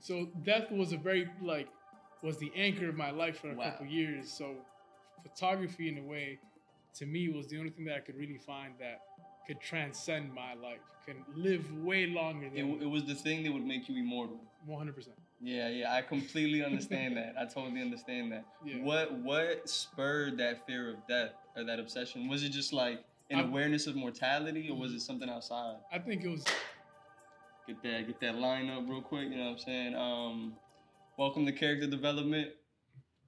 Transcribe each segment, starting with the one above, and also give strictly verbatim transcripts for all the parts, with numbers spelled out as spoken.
So that was a very, like, was the anchor of my life for a wow. couple of years. So photography, in a way, to me, was the only thing that I could really find that could transcend my life, can live way longer than it, it was the thing that would make you immortal. one hundred percent. Yeah, yeah, I completely understand that. I totally understand that. Yeah. What what spurred that fear of death or that obsession? Was it just like an I, awareness of mortality, or was it something outside? I think it was... Get that, get that line up real quick, you know what I'm saying? Um, welcome to Character Development.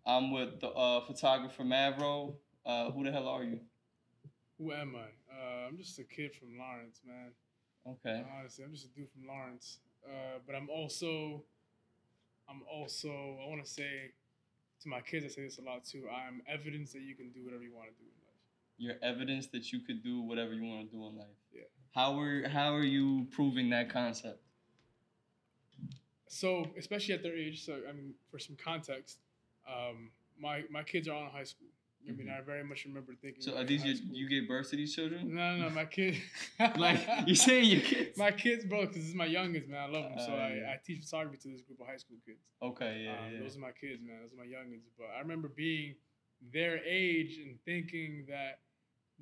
I'm with the uh, photographer Mavvro. Uh, who the hell are you? Who am I? Uh, I'm just a kid from Lawrence, man. Okay. Honestly, I'm just a dude from Lawrence. Uh, but I'm also... I'm also, I want to say to my kids, I say this a lot too, I'm evidence that you can do whatever you want to do in life. You're evidence that you could do whatever you want to do in life. Yeah. How are, how are you proving that concept? So, especially at their age, so I mean, for some context, um, my, my kids are all in high school. I mean, I very much remember thinking. So, are these your, you gave birth to these children? No, no, my kids. Like, you're saying your kids? My kids, bro, because this is my youngest, man. I love them. Uh, so, I, yeah. I teach photography to this group of high school kids. Okay, yeah, um, yeah. Those are my kids, man. Those are my youngins. But I remember being their age and thinking that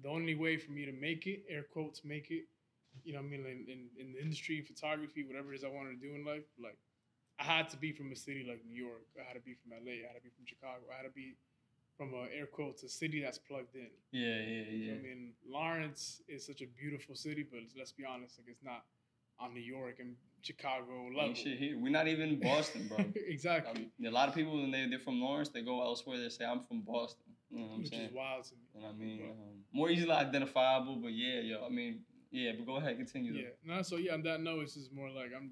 the only way for me to make it, air quotes, make it, you know what I mean, in, in, in the industry, photography, whatever it is I wanted to do in life, like, I had to be from a city like New York. I had to be from L A. I had to be from Chicago. I had to be from a, air quotes, a city that's plugged in. Yeah, yeah, yeah. You know what I mean? Lawrence is such a beautiful city, but let's be honest, like, it's not on New York and Chicago level. Ain't shit here. We're not even in Boston, bro. Exactly. I mean, a lot of people, when they, they're from Lawrence, they go elsewhere, they say, I'm from Boston. You know what I'm Which saying? Which is wild to me. You know what I mean? Um, more easily identifiable, but yeah, yo, I mean, yeah, but go ahead, continue. Yeah, though. No, so yeah, on that note, it's just more like I'm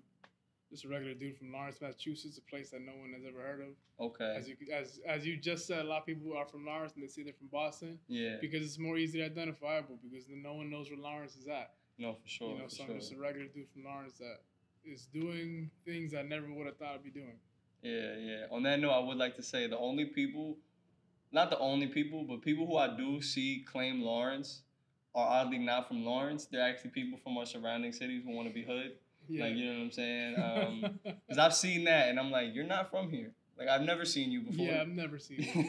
just a regular dude from Lawrence, Massachusetts, a place that no one has ever heard of. Okay. As you as as you just said, a lot of people are from Lawrence and they say they're from Boston. Yeah. Because it's more easily identifiable because no one knows where Lawrence is at. No, for sure. You know, so sure. I'm just a regular dude from Lawrence that is doing things I never would have thought I'd be doing. Yeah, yeah. On that note, I would like to say the only people, not the only people, but people who I do see claim Lawrence are oddly not from Lawrence. They're actually people from our surrounding cities who want to be hood. Yeah. Like, you know what I'm saying? Because um, I've seen that, and I'm like, you're not from here. Like, I've never seen you before. Yeah, I've never seen you.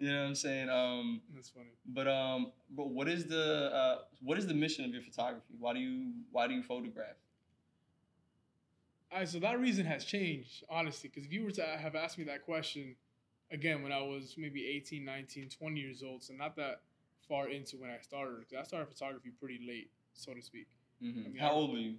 You know what I'm saying? Um, That's funny. But um, but what is the uh, what is the mission of your photography? Why do you why do you photograph? All right, so that reason has changed, honestly. Because if you were to have asked me that question again when I was maybe eighteen, nineteen, twenty years old, so not that far into when I started, because I started photography pretty late, so to speak. Mm-hmm. I mean, How I, old were you?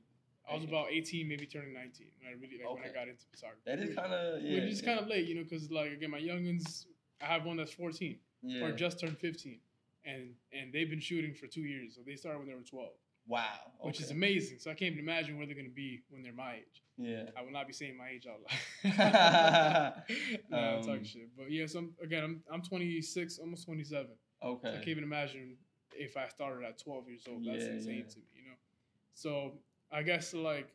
I was about eighteen, maybe turning nineteen. When I really like okay. when I got into photography. That is kind of yeah. Which is yeah. kind of late, you know, because like again, my youngins, I have one that's fourteen yeah. or just turned fifteen, and and they've been shooting for two years. So they started when they were twelve. Wow, okay. Which is amazing. So I can't even imagine where they're gonna be when they're my age. Yeah, I will not be saying my age out loud. No, um, I'm talking shit. But yeah, so I'm, again, I'm I'm twenty-six, almost twenty-seven. Okay, so I can't even imagine if I started at twelve years old. That's yeah, insane yeah. to me, you know. So. I guess, like,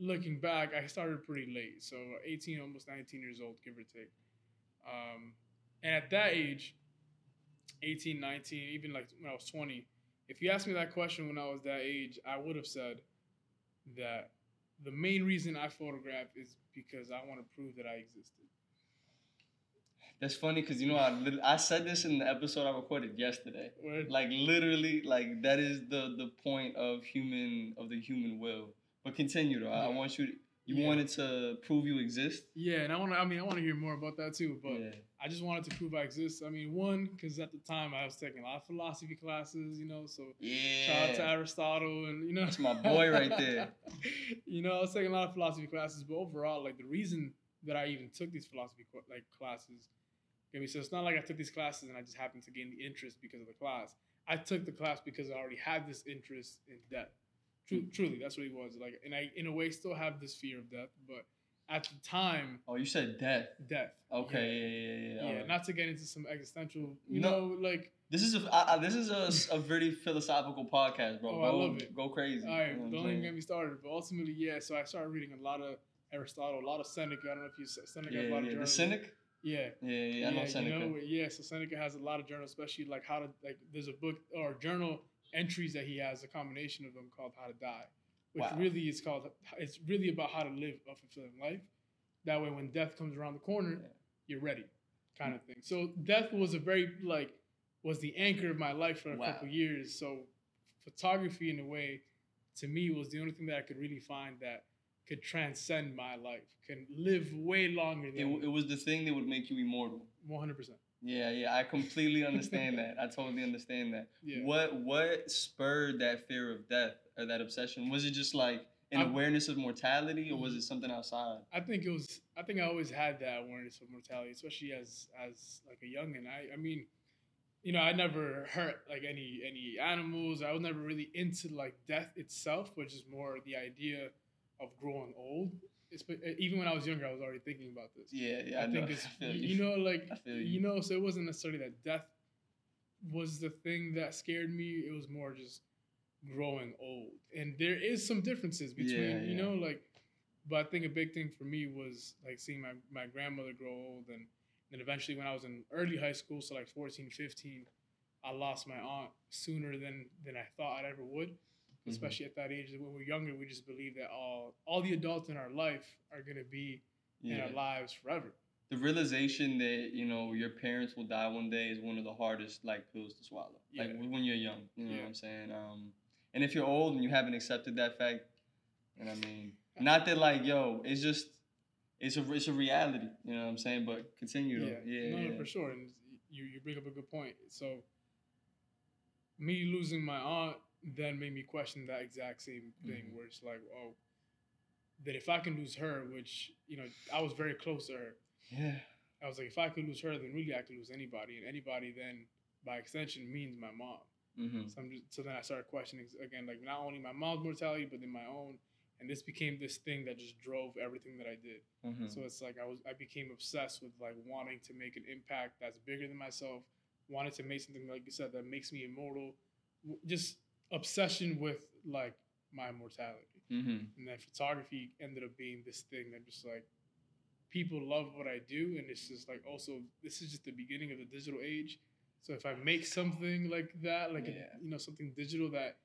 looking back, I started pretty late. So eighteen, almost nineteen years old, give or take. Um, and at that age, eighteen, nineteen, even, like, when I was twenty, if you asked me that question when I was that age, I would have said that the main reason I photograph is because I want to prove that I existed. That's funny because, you know, I, I said this in the episode I recorded yesterday. Word. Like, literally, like, that is the, the point of human, of the human will. But continue, though. Yeah. I want you to, you yeah. wanted to prove you exist? Yeah, and I want to, I mean, I want to hear more about that, too. But yeah. I just wanted to prove I exist. I mean, one, because at the time I was taking a lot of philosophy classes, you know, so yeah. shout out to Aristotle and, you know. That's my boy right there. You know, I was taking a lot of philosophy classes, but overall, like, the reason that I even took these philosophy like classes. I mean, so it's not like I took these classes and I just happened to gain the interest because of the class. I took the class because I already had this interest in death. True, mm-hmm. Truly, that's what it was. Like, and I, in a way, still have this fear of death, but at the time... Oh, you said death. Death. Okay, yeah, yeah, yeah. Yeah, yeah. Right. Not to get into some existential, you no, know, like... This is a I, this is a, a very philosophical podcast, bro. Oh, go, I love it. Go crazy. All right, you know don't even get me started. But ultimately, yeah, so I started reading a lot of Aristotle, a lot of Seneca. I don't know if you said Seneca. Yeah, a lot yeah. of the Cynic? Yeah. Yeah, yeah, yeah, I know Seneca. You know, yeah, so Seneca has a lot of journals, especially like how to, like, there's a book or journal entries that he has, a combination of them called How to Die, which wow. really is called, it's really about how to live a fulfilling life. That way, when death comes around the corner, yeah. you're ready, kind of thing. So death was a very, like, was the anchor of my life for a wow. couple of years. So photography, in a way, to me, was the only thing that I could really find that could transcend my life, can live way longer than it, it was the thing that would make you immortal. one hundred percent. Yeah, yeah, I completely understand that. I totally understand that. Yeah. What what spurred that fear of death or that obsession? Was it just like an I, awareness of mortality, or was it something outside? I think it was. I think I always had that awareness of mortality, especially as as like a youngin. I I mean, you know, I never hurt like any any animals. I was never really into like death itself, which is more the idea of growing old. It's, even when I was younger, I was already thinking about this. Yeah, yeah, I, I think know. it's I you. you know, like you. you know, so it wasn't necessarily that death was the thing that scared me. It was more just growing old, and there is some differences between yeah, yeah. you know, like. But I think a big thing for me was like seeing my my grandmother grow old, and then eventually when I was in early high school, so like fourteen, fifteen, I lost my aunt sooner than than I thought I'd ever would. Especially mm-hmm. at that age, when we're younger, we just believe that all all the adults in our life are going to be yeah. in our lives forever. The realization that, you know, your parents will die one day is one of the hardest, like, pills to swallow. Yeah. Like, when you're young, you know yeah. what I'm saying? Um, and if you're old and you haven't accepted that fact, and I mean, not that, like, yo, it's just, it's a, it's a reality, you know what I'm saying? But continue, though. Yeah, yeah, no, yeah. for sure. And you, you bring up a good point. So, me losing my aunt then made me question that exact same thing mm-hmm. where it's like, oh, that if I can lose her, which, you know, I was very close to her. Yeah. I was like, if I could lose her, then really I could lose anybody. And anybody then, by extension, means my mom. Mm-hmm. So, I'm just, so then I started questioning, again, like, not only my mom's mortality, but then my own. And this became this thing that just drove everything that I did. Mm-hmm. So it's like I was I became obsessed with, like, wanting to make an impact that's bigger than myself, wanted to make something, like you said, that makes me immortal. Just obsession with, like, my mortality. Mm-hmm. And then photography ended up being this thing that just, like, people love what I do, and it's just like, also, this is just the beginning of the digital age. So if I make something like that, like, yeah. a, you know, something digital that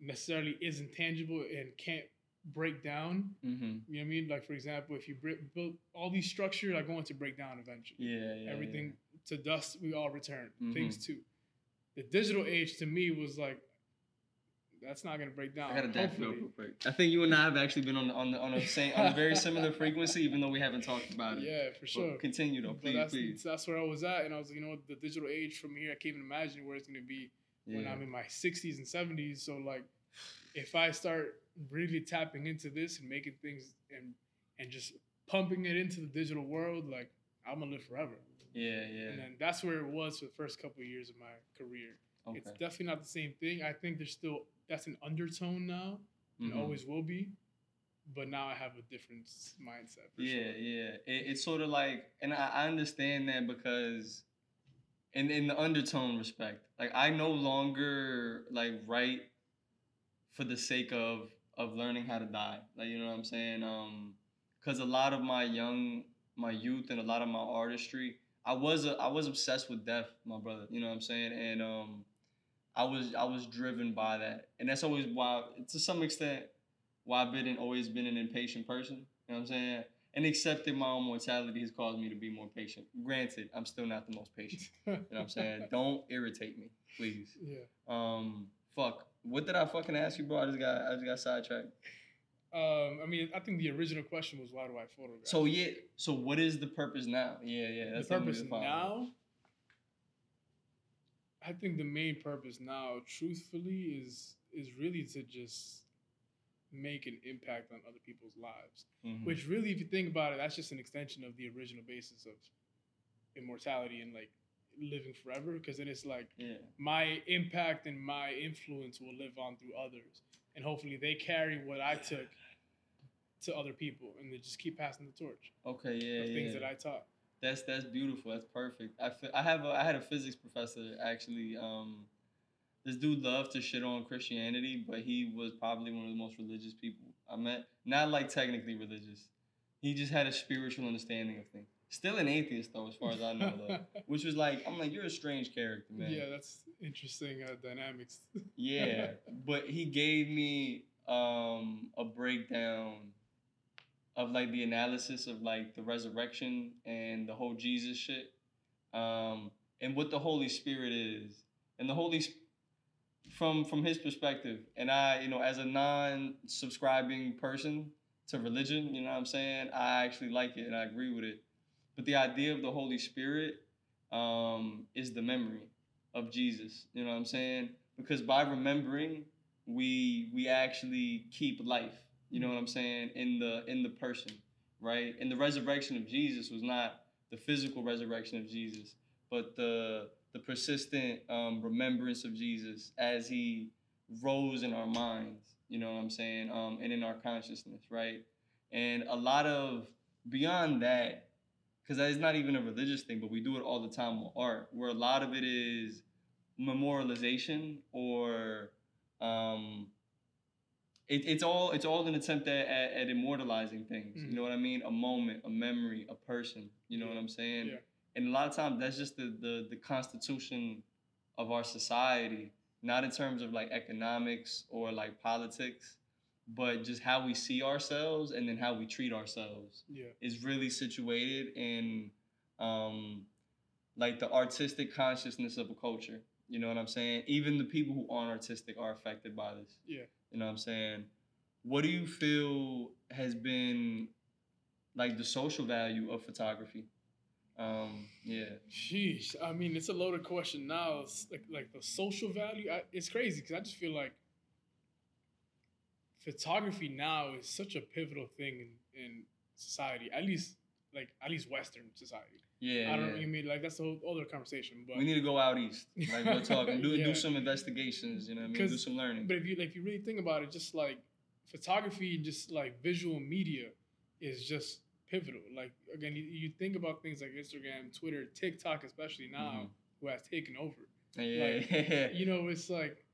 necessarily isn't tangible and can't break down, mm-hmm. you know what I mean? Like, for example, if you break, build all these structures are going to break down eventually. Yeah, yeah, Everything yeah. to dust, we all return. Mm-hmm. Things too. The digital age, to me, was like, that's not gonna break down. I gotta dive real quick. I think you and I have actually been on the, on the, on a same on a very similar frequency, even though we haven't talked about it. Yeah, for sure. But continue though, please. But that's, please. That's where I was at, and I was like, you know, the digital age from here, I can't even imagine where it's gonna be yeah. when I'm in my sixties and seventies. So like, if I start really tapping into this and making things and and just pumping it into the digital world, like I'm gonna live forever. Yeah, yeah. And then that's where it was for the first couple of years of my career. Okay. It's definitely not the same thing. I think there's still that's an undertone now, and mm-hmm. always will be, but now I have a different mindset. For yeah, sure. yeah. It, it's sort of like, and I, I understand that because, in in the undertone respect, like I no longer like write for the sake of of learning how to die. Like, you know what I'm saying? Um, because a lot of my young, my youth, and a lot of my artistry, I was a, I was obsessed with death, my brother. You know what I'm saying? And um. I was I was driven by that, and that's always why, to some extent, why I've been always been an impatient person. You know what I'm saying? And accepting my own mortality has caused me to be more patient. Granted, I'm still not the most patient. You know what I'm saying? Don't irritate me, please. Yeah. Um. Fuck. What did I fucking ask you, bro? I just got I just got sidetracked. Um. I mean, I think the original question was, why do I photograph? So yeah. So what is the purpose now? Yeah. Yeah. That's the purpose now. I think the main purpose now, truthfully, is is really to just make an impact on other people's lives. Mm-hmm. Which really, if you think about it, that's just an extension of the original basis of immortality and, like, living forever. Because then it's like, yeah. my impact and my influence will live on through others. And hopefully they carry what I took to other people. And they just keep passing the torch. Okay, yeah, of yeah. things that I taught. That's that's beautiful. That's perfect. I, I have a, I had a physics professor, actually. Um, this dude loved to shit on Christianity, but he was probably one of the most religious people I met. Not, like, technically religious. He just had a spiritual understanding of things. Still an atheist, though, as far as I know, though. Which was like, I'm like, you're a strange character, man. Yeah, that's interesting uh, dynamics. Yeah, but he gave me um, a breakdown of like the analysis of like the resurrection and the whole Jesus shit, um, and what the Holy Spirit is, and the Holy Spirit from from his perspective. And I, you know, as a non-subscribing person to religion, you know what I'm saying, I actually like it and I agree with it. But the idea of the Holy Spirit um, is the memory of Jesus, you know what I'm saying? Because by remembering, we we actually keep life, you know what I'm saying, in the in the person, right? And the resurrection of Jesus was not the physical resurrection of Jesus, but the the persistent um, remembrance of Jesus as he rose in our minds, you know what I'm saying, um, and in our consciousness, right? And a lot of beyond that, because it's not even a religious thing, but we do it all the time with art, where a lot of it is memorialization or um, it, it's all it's all an attempt at, at, at immortalizing things, mm-hmm. you know what I mean? A moment, a memory, a person, you know yeah. what I'm saying? Yeah. And a lot of times that's just the, the the constitution of our society, not in terms of like economics or like politics, but just how we see ourselves and then how we treat ourselves yeah. is really situated in um, like the artistic consciousness of a culture. You know what I'm saying? Even the people who aren't artistic are affected by this. Yeah. You know what I'm saying? What do you feel has been like the social value of photography? Um, yeah. Sheesh. I mean, it's a loaded question now. It's like, like the social value, I, it's crazy because I just feel like photography now is such a pivotal thing in, in society, at least like at least Western society. Yeah. I don't yeah. know what you mean. Like, that's the whole other conversation. But we need to go out east. Like, we're talking. Do yeah. do some investigations. You know what I mean? Do some learning. But if you like, if you really think about it, just like photography, just like visual media, is just pivotal. Like, again, you, you think about things like Instagram, Twitter, TikTok, especially now, mm-hmm. who has taken over. Yeah, like, yeah. You know, it's like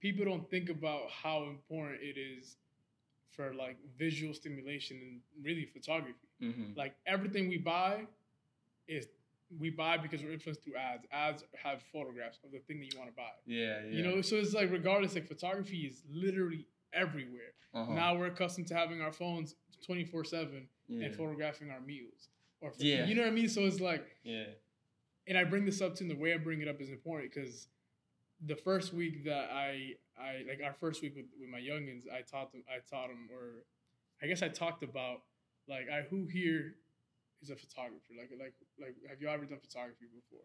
people don't think about how important it is for like visual stimulation and really photography. Mm-hmm. Like, everything we buy is we buy because we're influenced through ads. Ads have photographs of the thing that you want to buy. Yeah, yeah. You know, so it's like regardless, like photography is literally everywhere. Uh-huh. Now we're accustomed to having our phones twenty-four seven. Yeah. And photographing our meals. Or yeah. You know what I mean? So it's like, yeah. And I bring this up too, and the way I bring it up is important because the first week that I, I like our first week with, with my youngins, I taught them, I taught them, or I guess I talked about like, I, who here is a photographer? Like, like, like, have you ever done photography before?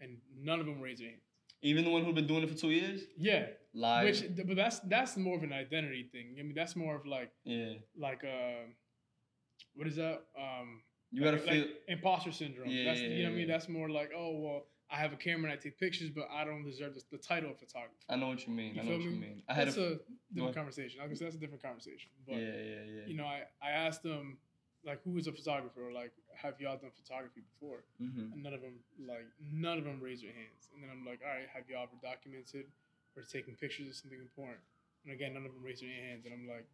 And none of them raised their hands. Even the one who'd been doing it for two years? Yeah. Live. Which, but that's, that's more of an identity thing. I mean, that's more of like, yeah, like, uh, what is that? Um, you gotta like, feel like imposter syndrome. Yeah, that's, yeah, you know what I mean? That's more like, oh, well, I have a camera and I take pictures, but I don't deserve the, the title of photographer. I know what you mean. You I know what me? you mean. I that's had a, a different conversation. I was gonna say that's a different conversation. But, yeah, yeah, yeah. You know, I, I asked them, like, who is a photographer? Or, like, have y'all done photography before? Mm-hmm. And none of them, like, none of them raised their hands. And then I'm like, all right, have y'all ever documented or taken pictures of something important? And again, none of them raised their hands. And I'm like,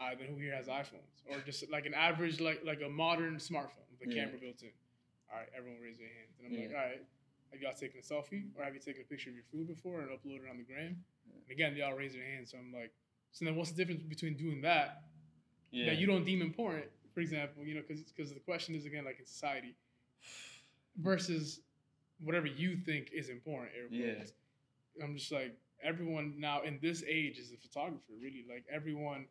I mean, who here has iPhones or just like an average, like like a modern smartphone with a yeah. camera built in? All right, everyone raise their hands. And I'm yeah. like, all right, have y'all taken a selfie or have you taken a picture of your food before and uploaded it on the gram? Yeah. And again, they all raise their hands. So I'm like, so then what's the difference between doing that yeah. that you don't deem important, for example, you know, because because the question is, again, like in society versus whatever you think is important. Yeah. I'm just like, everyone now in this age is a photographer, really. Like, everyone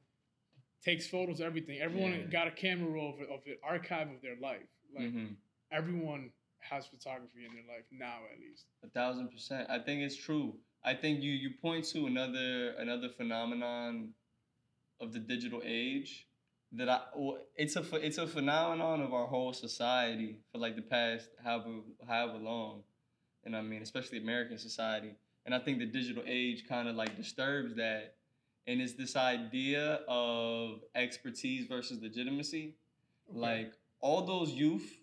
takes photos of everything. Everyone yeah. got a camera roll of, of an archive of their life. Like, mm-hmm. everyone has photography in their life now, at least. A thousand percent. I think it's true. I think you you point to another another phenomenon of the digital age that I it's a it's a phenomenon of our whole society for like the past however however long, and I mean especially American society. And I think the digital age kind of like disturbs that. And it's this idea of expertise versus legitimacy. Okay. Like, all those youth,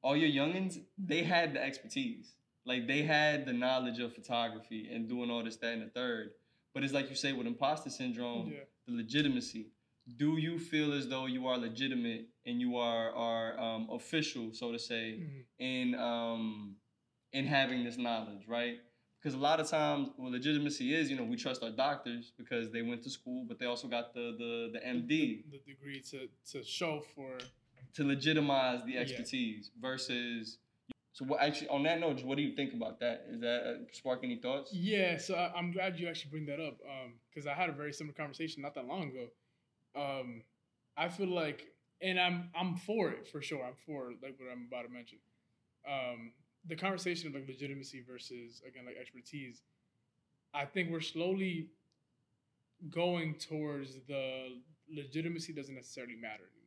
all your youngins, they had the expertise. Like, they had the knowledge of photography and doing all this, that, and the third. But it's like you say with imposter syndrome, yeah. the legitimacy. Do you feel as though you are legitimate and you are, are um, official, so to say, mm-hmm. in um, in having this knowledge, right? Because a lot of times, well, legitimacy is, you know, we trust our doctors because they went to school, but they also got the the, the M D. The, the degree to, to show for... To legitimize the expertise yeah. versus... So what actually, on that note, what do you think about that? Is that uh, spark any thoughts? Yeah, so I, I'm glad you actually bring that up because um, I had a very similar conversation not that long ago. Um, I feel like, and I'm I'm for it for sure. I'm for like what I'm about to mention. Um, the conversation of like legitimacy versus again like expertise. I think we're slowly going towards the legitimacy doesn't necessarily matter anymore.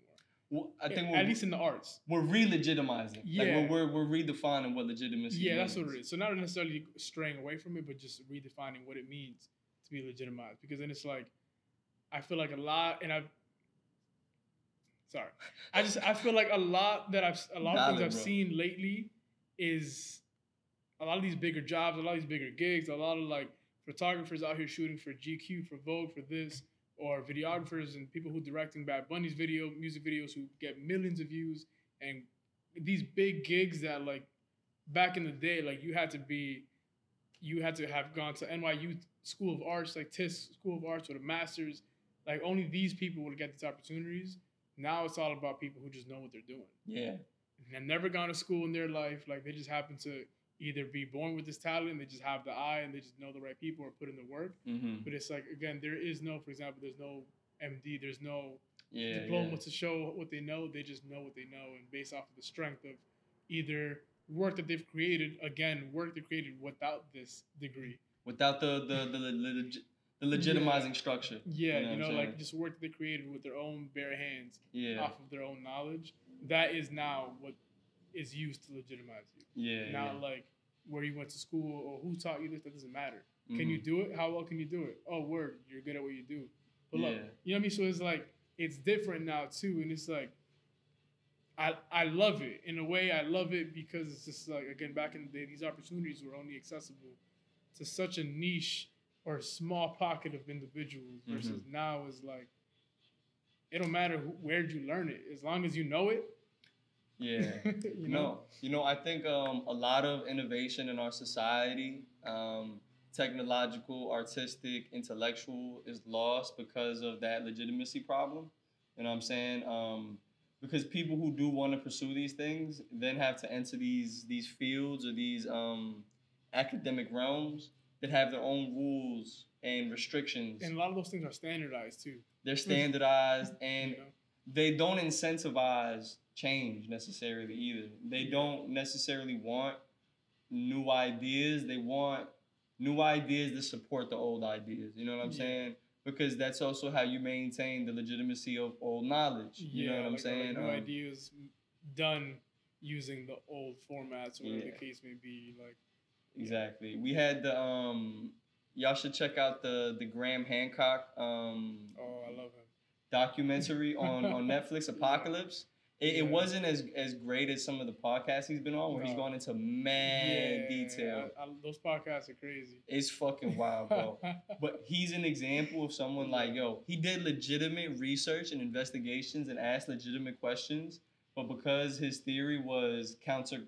Well, I think at least in the arts, we're re-legitimizing. Yeah, like we're, we're we're redefining what legitimacy. Yeah, means. That's what it is. So not necessarily straying away from it, but just redefining what it means to be legitimized. Because then it's like, I feel like a lot, and I've sorry, I just I feel like a lot that I've a lot Dollar, of things I've bro. seen lately is a lot of these bigger jobs, a lot of these bigger gigs, a lot of like photographers out here shooting for G Q, for Vogue, for this. Or videographers and people who directing Bad Bunny's video, music videos who get millions of views, and these big gigs that like back in the day, like you had to be, you had to have gone to N Y U School of Arts, like T I S School of Arts with a master's, like only these people would get these opportunities. Now it's all about people who just know what they're doing. Yeah. And have never gone to school in their life, like they just happen to either be born with this talent, they just have the eye and they just know the right people or put in the work. Mm-hmm. But it's like, again, there is no, for example, there's no M D, there's no yeah, diploma yeah. to show what they know. They just know what they know. And based off of the strength of either work that they've created, again, work they created without this degree. Without the the the, the, the legitimizing yeah. structure. Yeah, you know, you know like just work that they created with their own bare hands yeah. off of their own knowledge. That is now what is used to legitimize you. Yeah. Not yeah. like where you went to school or who taught you this. That doesn't matter. Mm-hmm. Can you do it? How well can you do it? Oh, word. You're good at what you do. But yeah. look, you know what I mean? So it's like, it's different now too. And it's like, I I love it. In a way, I love it because it's just like, again, back in the day, these opportunities were only accessible to such a niche or a small pocket of individuals versus mm-hmm. now is like, it don't matter who, where you learn it. As long as you know it, yeah, you know? No, you know, I think um, a lot of innovation in our society, um, technological, artistic, intellectual, is lost because of that legitimacy problem. You know what I'm saying? Um, because people who do want to pursue these things then have to enter these these fields or these um, academic realms that have their own rules and restrictions. And a lot of those things are standardized too. They're standardized, and you know? They don't incentivize change necessarily either. They don't necessarily want new ideas. They want new ideas to support the old ideas. You know what I'm yeah. saying? Because that's also how you maintain the legitimacy of old knowledge. You yeah, know what I'm like, saying? Like new um, ideas done using the old formats or yeah. whatever the case may be. Like exactly. Yeah. We had the um y'all should check out the the Graham Hancock um oh, I love him. documentary on, on Netflix, Apocalypse. Yeah. It, yeah. it wasn't as, as great as some of the podcasts he's been on, where no. he's gone into mad yeah, detail. I, I, those podcasts are crazy. It's fucking wild, bro. But he's an example of someone like, yo, he did legitimate research and investigations and asked legitimate questions, but because his theory was counter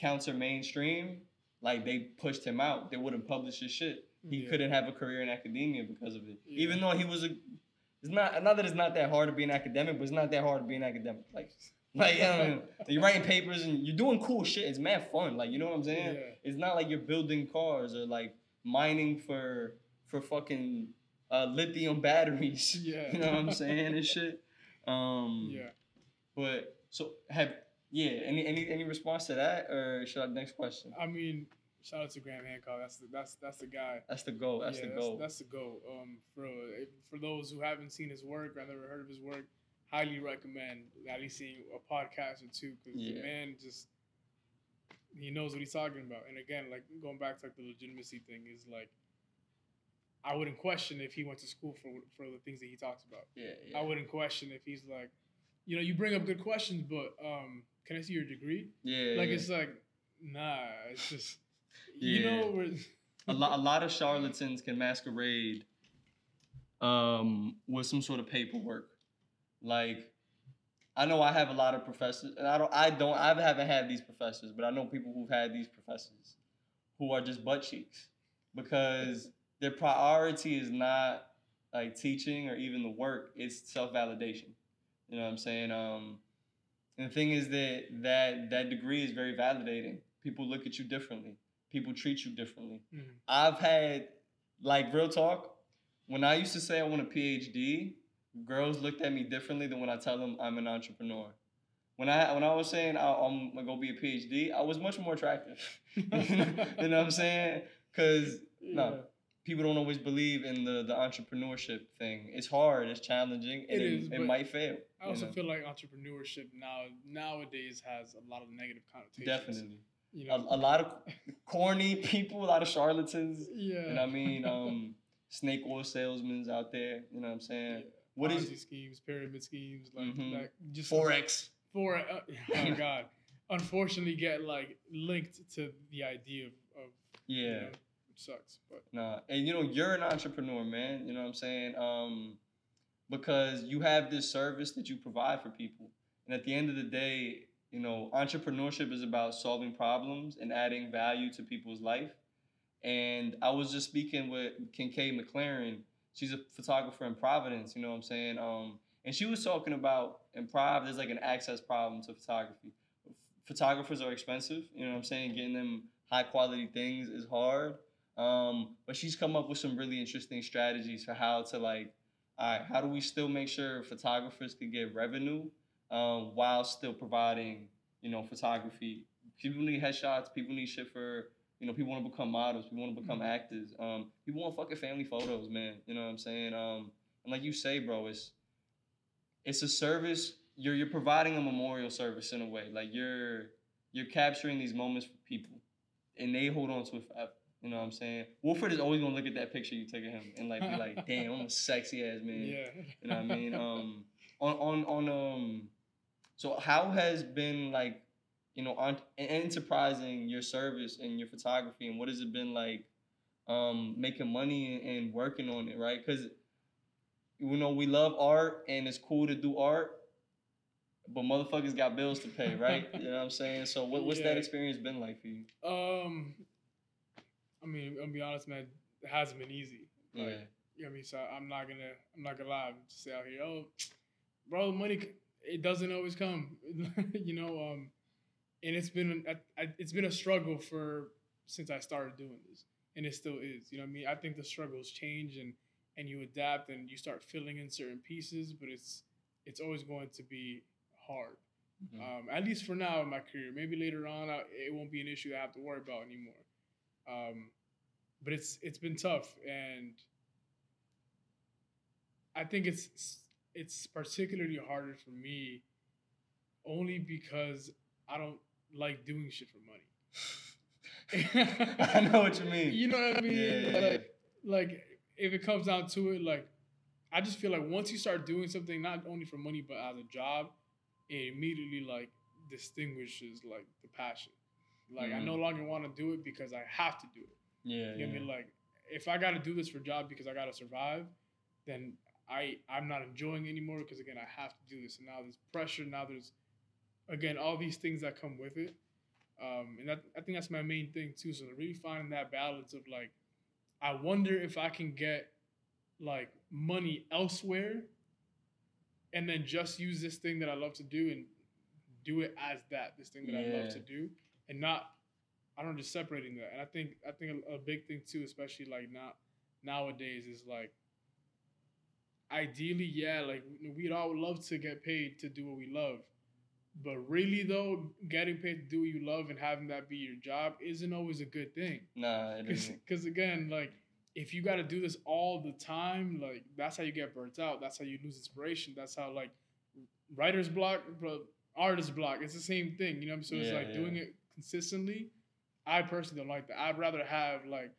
counter mainstream, like they pushed him out. They wouldn't publish his shit. He yeah. couldn't have a career in academia because of it, yeah. even though he was a... It's not, not that it's not that hard to be an academic, but it's not that hard to be an academic. Like, like um, you're writing papers and you're doing cool shit. It's mad fun. Like, you know what I'm saying? Yeah. It's not like you're building cars or like mining for for fucking uh, lithium batteries. Yeah. You know what I'm saying? And shit. Um, yeah. But so have yeah. Any any any response to that, or should I next question? I mean, shout out to Graham Hancock. That's the that's that's the guy. That's the goal. That's yeah, the goal. That's, that's the goal. Um, for for those who haven't seen his work or never heard of his work, highly recommend at least seeing a podcast or two because yeah. the man just he knows what he's talking about. And again, like going back to like the legitimacy thing is like I wouldn't question if he went to school for for the things that he talks about. Yeah, yeah. I wouldn't question if he's like, you know, you bring up good questions, but um, can I see your degree? Yeah. Like yeah. it's like nah, it's just. You yeah. know, we're a lot. A lot of charlatans can masquerade um, with some sort of paperwork. Like, I know I have a lot of professors, and I don't. I don't. I haven't had these professors, but I know people who've had these professors who are just butt cheeks. because their priority is not like teaching or even the work. It's self-validation. You know what I'm saying? Um, and the thing is that, that that degree is very validating. People look at you differently. People treat you differently. Mm-hmm. I've had, like, real talk, when I used to say I want a P H D, girls looked at me differently than when I tell them I'm an entrepreneur. When I when I was saying I, I'm going to be a P H D, I was much more attractive. You know what I'm saying? Because yeah. no, people don't always believe in the, the entrepreneurship thing. It's hard. It's challenging. And it, is, it, it might fail. I also know? feel like entrepreneurship now nowadays has a lot of negative connotations. Definitely. You know? a, a lot of corny people, a lot of charlatans. Yeah. And I mean, um, snake oil salesmen out there. You know what I'm saying? Yeah. What Ponzi is schemes, pyramid schemes, like, mm-hmm. like just Forex. For, uh, oh God, unfortunately, get like linked to the idea of, of yeah, you know, it sucks. But nah, and you know you're an entrepreneur, man. You know what I'm saying? Um, because you have this service that you provide for people, and at the end of the day, you know, entrepreneurship is about solving problems and adding value to people's life. And I was just speaking with Kincaid McLaren. She's a photographer in Providence. You know what I'm saying? Um, and she was talking about. In Prov, there's like an access problem to photography. Photographers are expensive. You know what I'm saying? Getting them high quality things is hard. Um, but she's come up with some really interesting strategies for how to like, all right, how do we still make sure photographers can get revenue um, while still providing, you know, photography. People need headshots. People need shit for, you know, people want to become models. People want to become mm-hmm. actors. Um, people want fucking family photos, man. You know what I'm saying? Um, and like you say, bro, it's, It's a service. You're you're providing a memorial service in a way. Like you're you're capturing these moments for people, and they hold on to it forever. You know what I'm saying? Wilfred is always gonna look at that picture you took of him and like be like, "Damn, I'm a sexy ass man." Yeah. You know what I mean? Um, on on on um, so how has been like, you know, on enterprising your service and your photography, and what has it been like, um, making money and, and working on it, right? Because you know, we love art, and it's cool to do art, but motherfuckers got bills to pay, right? You know what I'm saying? So what, what's yeah. that experience been like for you? Um, I mean, I'll be honest, man, it hasn't been easy. Like, yeah. You know what I mean? So I'm not going to I'm not gonna lie. I'm just out here, oh, bro, money, it doesn't always come. You know, um, and it's been, I, I, it's been a struggle for since I started doing this, and it still is. You know what I mean? I think the struggles change, and and you adapt and you start filling in certain pieces, but it's it's always going to be hard. Mm-hmm. Um, at least for now in my career. Maybe later on, I, it won't be an issue I have to worry about anymore. Um, but it's it's been tough, and I think it's it's particularly harder for me only because I don't like doing shit for money. I know what you mean. You know what I mean? Yeah, yeah, yeah. Like, like if it comes down to it, like, I just feel like once you start doing something, not only for money, but as a job, it immediately, like, distinguishes, like, the passion. Like, mm-hmm. I no longer want to do it because I have to do it. Yeah, you know yeah. what I mean? Like, if I got to do this for a job because I got to survive, then I, I'm not enjoying it anymore because, again, I have to do this. And now there's pressure. Now there's, again, all these things that come with it. Um, and that, I think that's my main thing, too. So really finding that balance of, like, I wonder if I can get, like, money elsewhere and then just use this thing that I love to do and do it as that, this thing that yeah. I love to do, and not, I don't know, just separating that. And I think I think a, a big thing, too, especially, like, not nowadays is, like, ideally, yeah, like, we'd all love to get paid to do what we love. But really, though, getting paid to do what you love and having that be your job isn't always a good thing. Nah, it isn't. Because, again, like, if you got to do this all the time, like, that's how you get burnt out. That's how you lose inspiration. That's how, like, writer's block, artist block. It's the same thing, you know what I mean? So yeah, it's, like, yeah. doing it consistently. I personally don't like that. I'd rather have, like,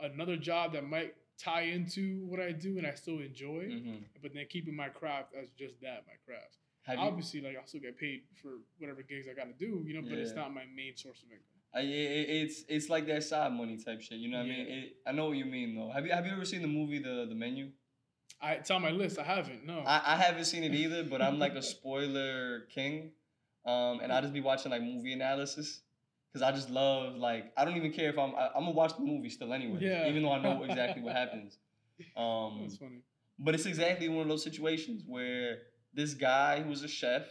another job that might tie into what I do and I still enjoy, mm-hmm. but then keeping my craft as just that, my craft. Have Obviously, you, like, I still get paid for whatever gigs I got to do, you know, but yeah. it's not my main source of income. I, it, it's it's like that side money type shit, you know what yeah. I mean? It, I know what you mean, though. Have you have you ever seen the movie The The Menu? I, it's on my list. I haven't, no. I, I haven't seen it either, but I'm, like, a spoiler king, um, and I just be watching, like, movie analysis. because I just love, like, I don't even care if I'm, I, I'm gonna watch the movie still anyway, yeah. even though I know exactly what happens. Um, That's funny. But it's exactly one of those situations where this guy who was a chef,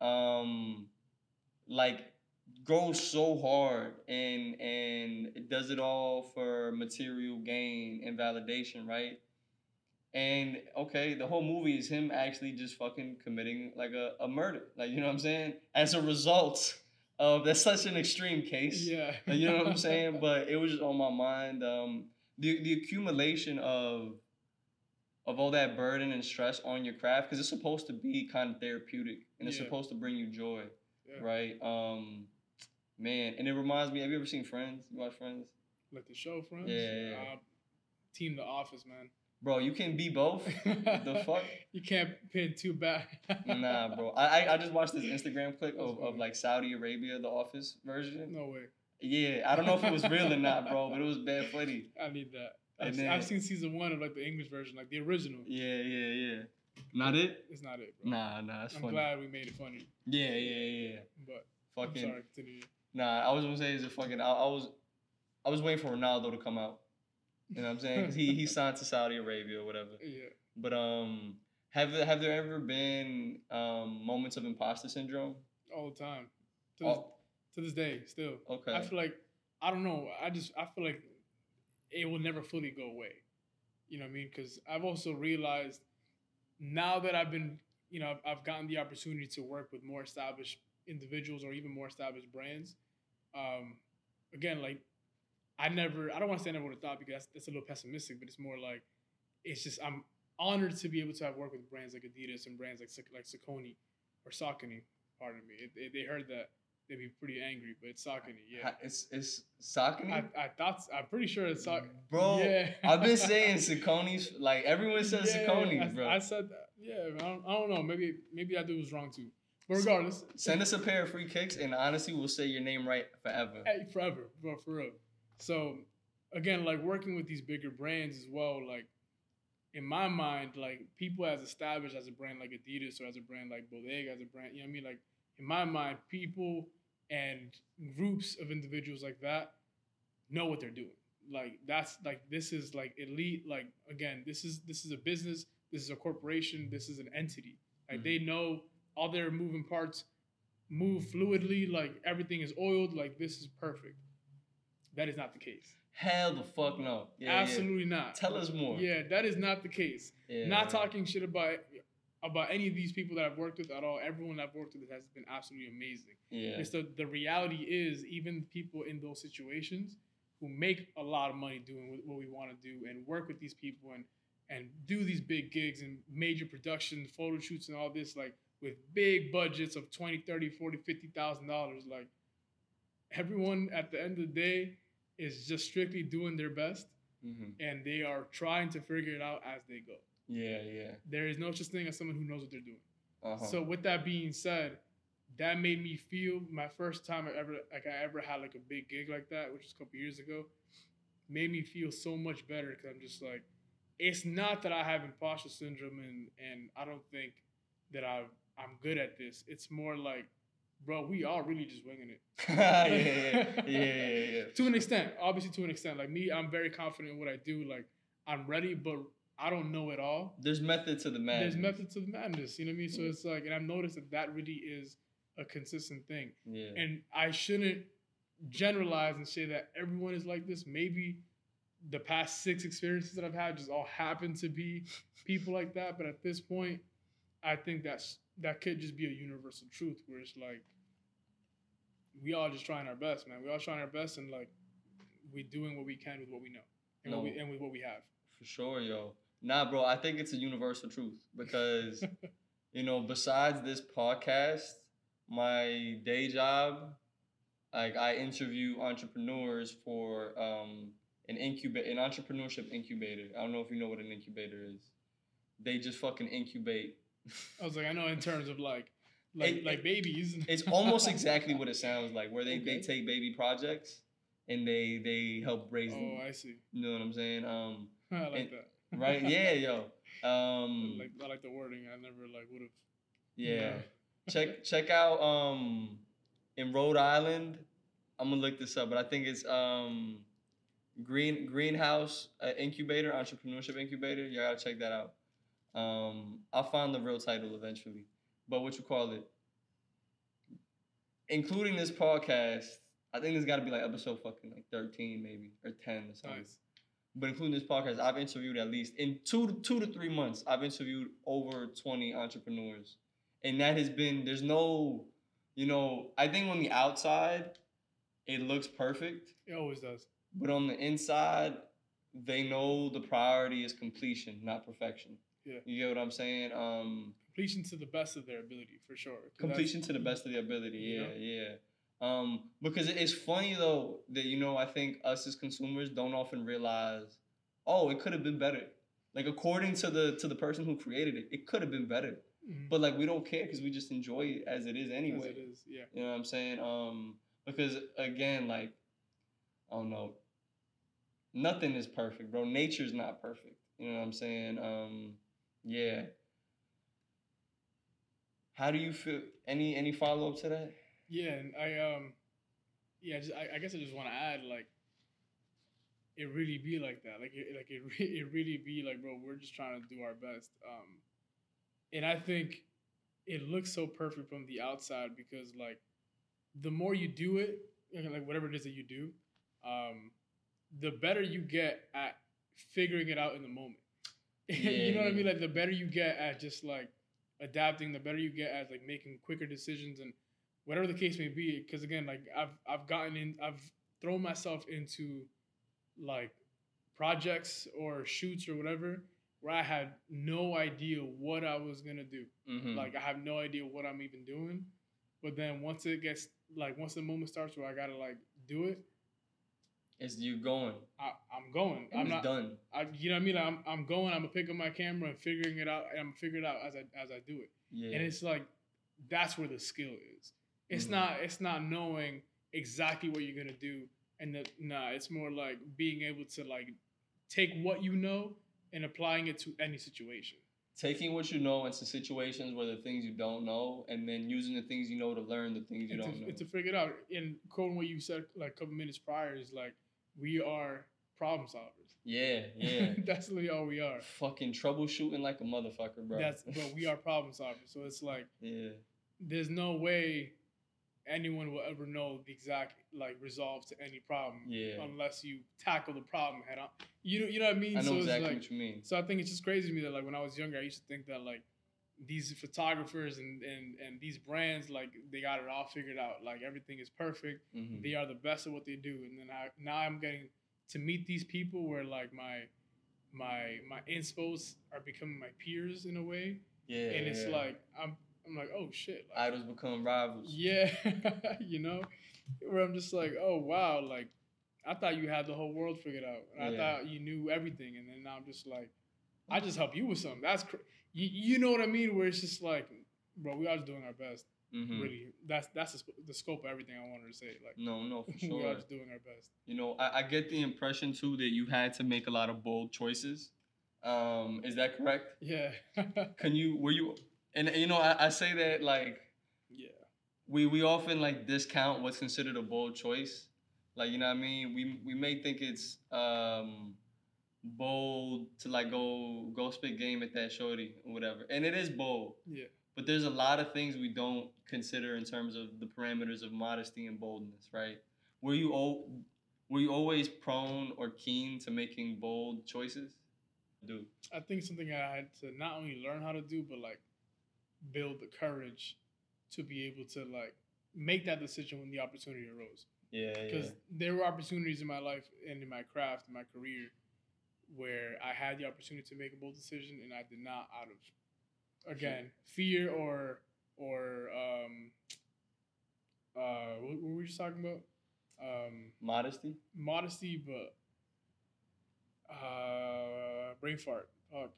um, like, goes so hard and and does it all for material gain and validation, right? And okay, the whole movie is him actually just fucking committing like a, a murder, like, you know what I'm saying? As a result of that's such an extreme case, yeah. Like, you know what I'm saying? But it was just on my mind. Um, the the accumulation of of all that burden and stress on your craft, because it's supposed to be kind of therapeutic and it's yeah. supposed to bring you joy, yeah. right? Um, man, and it reminds me. Have you ever seen Friends? You watch Friends? Like the show Friends? Yeah. Uh, team The Office, man. Bro, you can be both. The fuck? You can't pin two back. Nah, bro. I, I I just watched this Instagram clip of, of like Saudi Arabia, the Office version. No way. Yeah, I don't know if it was real or not, bro, but it was bad funny. I need that. I've, then, I've seen season one of like the English version, like the original. Yeah, yeah, yeah. Not it? It's not it, bro. Nah, nah, it's I'm funny. I'm glad we made it funny. Yeah, yeah, yeah. But fucking. I'm sorry, continue. Nah, I was gonna say is it fucking. I, I was, I was waiting for Ronaldo to come out. You know what I'm saying? Because he, he signed to Saudi Arabia or whatever. Yeah. But um, have have there ever been um moments of imposter syndrome? All the time. To this, oh. to this day, still. Okay. I feel like, I don't know. I just, I feel like it will never fully go away. You know what I mean? Because I've also realized now that I've been, you know, I've, I've gotten the opportunity to work with more established individuals or even more established brands. Um, again, like, I never, I don't want to say I never would have thought because that's, that's a little pessimistic, but it's more like, it's just, I'm honored to be able to have worked with brands like Adidas and brands like like Saucony or Saucony, pardon me. If, if they heard that, they'd be pretty angry, but it's Saucony, yeah. It's, it's Saucony? I, I thought, I'm pretty sure it's Saucony. Bro, yeah. I've been saying Saucony's, like everyone says yeah, Saucony, bro. I said that, yeah, I don't, I don't know, maybe maybe I do was wrong too. But regardless. Send us a pair of free kicks and honestly, we'll say your name right forever. Hey, forever, bro, for real. So, again, like, working with these bigger brands as well, like, in my mind, like, people as established as a brand like Adidas or as a brand like Bodega, as a brand, you know what I mean? Like, in my mind, people and groups of individuals like that know what they're doing. Like, that's, like, this is, like, elite. Like, again, this is this is a business. This is a corporation. This is an entity. Like, mm-hmm. they know all their moving parts move fluidly. Like, everything is oiled. Like, this is perfect. That is not the case. Hell the fuck no. Yeah, absolutely yeah. not. Tell us more. Yeah, that is not the case. Yeah. Not talking shit about about any of these people that I've worked with at all. Everyone I've worked with has been absolutely amazing. Yeah. It's the, the reality is even people in those situations who make a lot of money doing what we want to do and work with these people and, and do these big gigs and major productions, photo shoots and all this, like with big budgets of twenty, thirty, forty, fifty thousand dollars, like everyone at the end of the day is just strictly doing their best, mm-hmm. and they are trying to figure it out as they go. Yeah, yeah. There is no such thing as someone who knows what they're doing. Uh-huh. So with that being said, that made me feel my first time I ever like I ever had like a big gig like that, which was a couple years ago, made me feel so much better because I'm just like, it's not that I have imposter syndrome and and I don't think that I I'm good at this. It's more like, bro, we all really just winging it. yeah, yeah, yeah, yeah, yeah. To an extent, obviously to an extent. Like me, I'm very confident in what I do. Like I'm ready, but I don't know it all. There's method to the madness. There's method to the madness. You know what I mean? So it's like, and I've noticed that that really is a consistent thing. Yeah. And I shouldn't generalize and say that everyone is like this. Maybe the past six experiences that I've had just all happen to be people like that. But at this point, I think that's that could just be a universal truth where it's like, we all just trying our best, man. We all trying our best and like, we doing what we can with what we know and, no, what we, and with what we have. For sure, yo. Nah, bro, I think it's a universal truth because, you know, besides this podcast, my day job, like I interview entrepreneurs for um, an incuba- an entrepreneurship incubator. I don't know if you know what an incubator is. They just fucking incubate. I was like, I know in terms of like, like, it, like babies. It's almost exactly what it sounds like, where they, okay. they take baby projects and they they help raise oh, them. Oh, I see. You know what I'm saying? Um, I like and, that. Right? Yeah, yo. Um, I like I like the wording. I never like would have. Yeah. Check check out um in Rhode Island. I'm gonna look this up, but I think it's um, Green Greenhouse uh, Incubator, Entrepreneurship Incubator. You gotta check that out. Um, I'll find the real title eventually. But what you call it? Including this podcast, I think there's got to be like episode fucking like thirteen maybe or ten or something. Nice. But including this podcast, I've interviewed at least in two to, two to three months, I've interviewed over twenty entrepreneurs. And that has been, there's no, you know, I think on the outside, it looks perfect. It always does. But on the inside, they know the priority is completion, not perfection. Yeah. You get what I'm saying? Um, completion to the best of their ability, for sure. Completion to the best of their ability, yeah, you know? yeah. Um, because it's funny, though, that, you know, I think us as consumers don't often realize, oh, it could have been better. Like, according to the to the person who created it, it could have been better. Mm-hmm. But, like, we don't care because we just enjoy it as it is anyway. As it is, yeah. You know what I'm saying? Um, because, again, like, I don't know. Nothing is perfect, bro. Nature's not perfect. You know what I'm saying? Um, yeah. How do you feel? Any, any follow-up to that? Yeah, and I um, yeah, just, I, I guess I just want to add, like, it really be like that, like, it, like it, re- it really be like, bro, we're just trying to do our best, um, and I think it looks so perfect from the outside because, like, the more you do it, like whatever it is that you do, um, the better you get at figuring it out in the moment. Yeah, you know what I mean? Like, the better you get at just like adapting, the better you get at like making quicker decisions and whatever the case may be, because again, like I've I've gotten in, I've thrown myself into like projects or shoots or whatever where I had no idea what I was gonna do. Mm-hmm. Like I have no idea what I'm even doing. But then once it gets like once the moment starts where I gotta like do it, it's you going. I, I'm going. And I'm it's not done. I, you know what I mean? Like, I'm I'm going. I'm gonna pick up my camera and figuring it out. And I'm gonna figure it out as I as I do it. Yeah. And it's like that's where the skill is. It's mm-hmm. not it's not knowing exactly what you're going to do. And the, nah, it's more like being able to like take what you know and applying it to any situation. Taking what you know into situations where the things you don't know and then using the things you know to learn the things you and don't to, know. And to figure it out. And quoting what you said like a couple minutes prior is like, we are problem solvers. Yeah, yeah. That's literally all we are. Fucking troubleshooting like a motherfucker, bro. That's, but we are problem solvers. So it's like, yeah, there's no way anyone will ever know the exact like resolve to any problem, yeah, unless you tackle the problem head on. You know, you know what I mean. I know so exactly like, what you mean. So I think it's just crazy to me that like when I was younger, I used to think that like these photographers and and, and these brands like they got it all figured out, like everything is perfect. Mm-hmm. They are the best at what they do, and then I, now I'm getting to meet these people where like my my my inspos are becoming my peers in a way. Yeah, and it's yeah. like I'm. I'm like, oh, shit. Like, idols become rivals. Yeah, you know? Where I'm just like, oh, wow. Like, I thought you had the whole world figured out. And yeah. I thought you knew everything. And then now I'm just like, I just help you with something. That's crazy. You, you know what I mean? Where it's just like, bro, we are just doing our best. Mm-hmm. Really. That's that's the, the scope of everything I wanted to say. Like, No, no, for sure. We are just doing our best. You know, I, I get the impression, too, that you had to make a lot of bold choices. Um, is that correct? Yeah. Can you, were you... And, you know, I, I say that, like, yeah, we, we often, like, discount what's considered a bold choice. Like, you know what I mean? We we may think it's um, bold to, like, go go spit game at that shorty or whatever. And it is bold. Yeah. But there's a lot of things we don't consider in terms of the parameters of modesty and boldness, right? Were you o- were you always prone or keen to making bold choices? Dude. I think something I had to not only learn how to do, but, like, build the courage to be able to like make that decision when the opportunity arose. Yeah, because yeah. there were opportunities in my life and in my craft, in my career, where I had the opportunity to make a bold decision and I did not out of, again, fear or or um, uh, what, what were we just talking about? Um, modesty. Modesty, but uh, brain fart. Uh,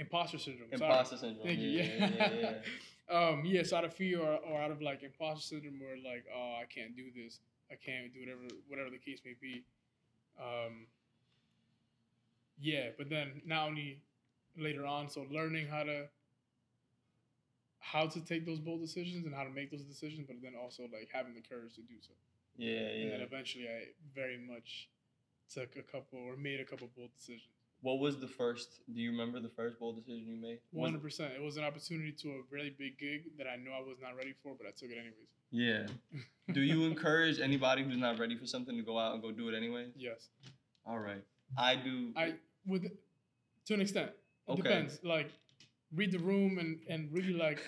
Imposter syndrome. Imposter sorry. syndrome. Thank yeah, you. Yeah, yeah, yeah. yeah. um, yeah, so out of fear or, or out of, like, imposter syndrome or, like, oh, I can't do this. I can't do whatever whatever the case may be. Um, yeah, but then not only later on, so learning how to how to take those bold decisions and how to make those decisions, but then also like having the courage to do so. Yeah, yeah. And then eventually I very much took a couple or made a couple bold decisions. What was the first, do you remember the first bold decision you made? one hundred percent. It was an opportunity to a really big gig that I knew I was not ready for, but I took it anyways. Yeah. Do you encourage anybody who's not ready for something to go out and go do it anyway? Yes. All right. I do. I would, to an extent. It okay. depends. Like, read the room and, and really, like,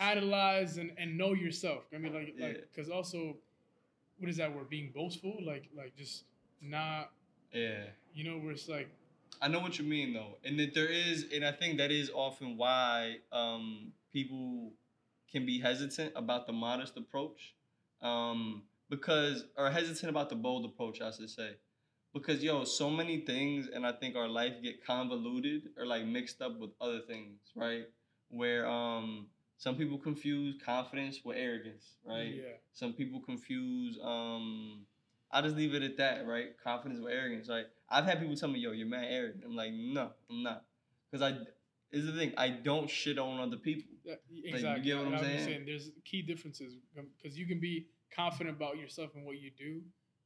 idolize and, and know yourself. I mean, like, yeah. like, because also, what is that word? Being boastful? Like, like just not, yeah. you know, where it's like, I know what you mean, though. And that there is, and I think that is often why um, people can be hesitant about the modest approach. Um, because, or hesitant about the bold approach, I should say. Because, yo, so many things, and I think our life get convoluted or, like, mixed up with other things, right? Where um, some people confuse confidence with arrogance, right? Yeah. Some people confuse... Um, I'll just leave it at that, right? Confidence with arrogance, right? I've had people tell me, yo, you're mad arrogant. I'm like, no, I'm not. Because I, this is the thing, I don't shit on other people. Yeah, exactly. Like, you get what I'm, I'm saying? saying? There's key differences. Because you can be confident about yourself and what you do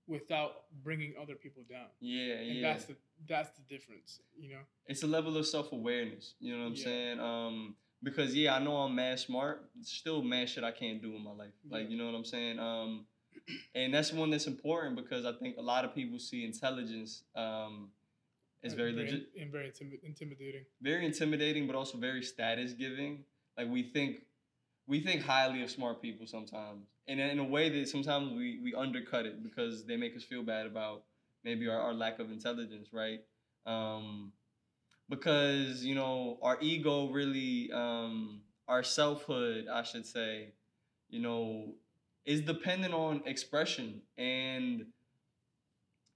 without bringing other people down. Yeah, and yeah. And that's the, that's the difference, you know? It's a level of self-awareness, you know what I'm yeah. saying? Um, because, yeah, I know I'm mad smart. Still mad shit I can't do in my life. Yeah. Like, you know what I'm saying? Um... And that's one that's important because I think a lot of people see intelligence um, as very legit. And very intim- intimidating. Very intimidating, but also very status-giving. Like, we think we think highly of smart people sometimes. And in a way that sometimes we, we undercut it because they make us feel bad about maybe our, our lack of intelligence, right? Um, because, you know, our ego really, um, our selfhood, I should say, you know, is dependent on expression. And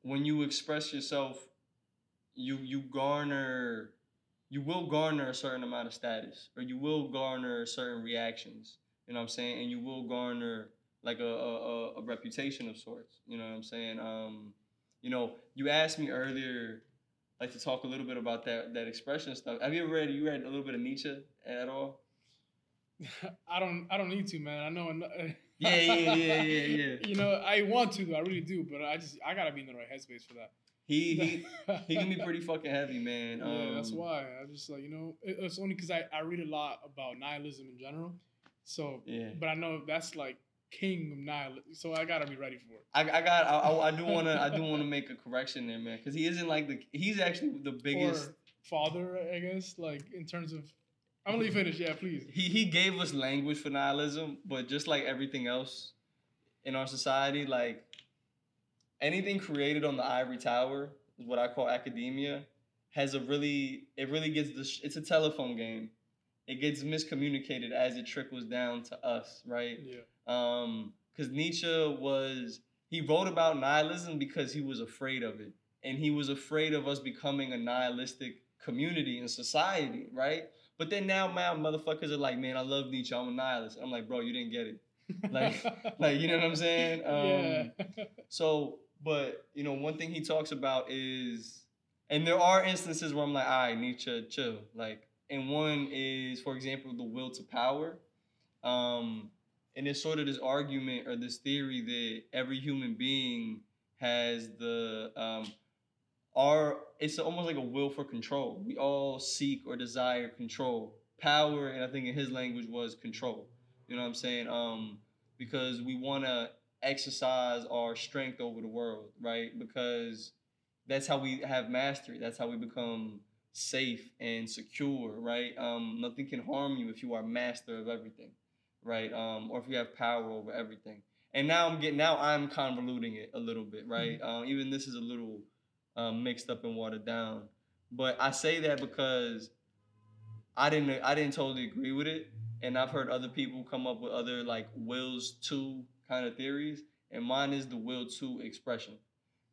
when you express yourself, you you garner, you will garner a certain amount of status, or you will garner certain reactions, you know what I'm saying? And you will garner like a, a, a reputation of sorts, you know what I'm saying? Um, you know, you asked me earlier, like to talk a little bit about that that expression stuff. Have you ever read, you read a little bit of Nietzsche at all? I don't, I don't need to, man. I know enough. Yeah, yeah, yeah, yeah, yeah. You know, I want to, I really do, but I just, I gotta be in the right headspace for that. He, he, he can be pretty fucking heavy, man. Um, yeah, that's why. I just like, you know, it, it's only because I, I read a lot about nihilism in general. So, yeah. But I know that's like king of nihilism, so I gotta be ready for it. I, I got, I, I, I do wanna, I do wanna make a correction there, man, because he isn't like the, he's actually the biggest or father, I guess, like in terms of. I'm gonna finish, yeah, please. He he gave us language for nihilism, but just like everything else in our society, like anything created on the ivory tower is what I call academia. Has a really, it really gets the. It's a telephone game. It gets miscommunicated as it trickles down to us, right? Yeah. Um, because Nietzsche was he wrote about nihilism because he was afraid of it, and he was afraid of us becoming a nihilistic community and society, right? But then now my motherfuckers are like, man, I love Nietzsche. I'm a nihilist. And I'm like, bro, you didn't get it. Like, like you know what I'm saying? Um, yeah. So, but, you know, one thing he talks about is, and there are instances where I'm like, all right, Nietzsche, chill. Like, and one is, for example, the will to power. Um, and it's sort of this argument or this theory that every human being has the... Um, Our, it's almost like a will for control. We all seek or desire control. Power, and I think in his language was control. You know what I'm saying? Um, because we want to exercise our strength over the world, right? Because that's how we have mastery. That's how we become safe and secure, right? Um, nothing can harm you if you are master of everything, right? Um, or if you have power over everything. And now I'm getting, now I'm convoluting it a little bit, right? Mm-hmm. Um, even this is a little... Um, mixed up and watered down, but I say that because I didn't I didn't totally agree with it, and I've heard other people come up with other like wills to kind of theories, and mine is the will to expression.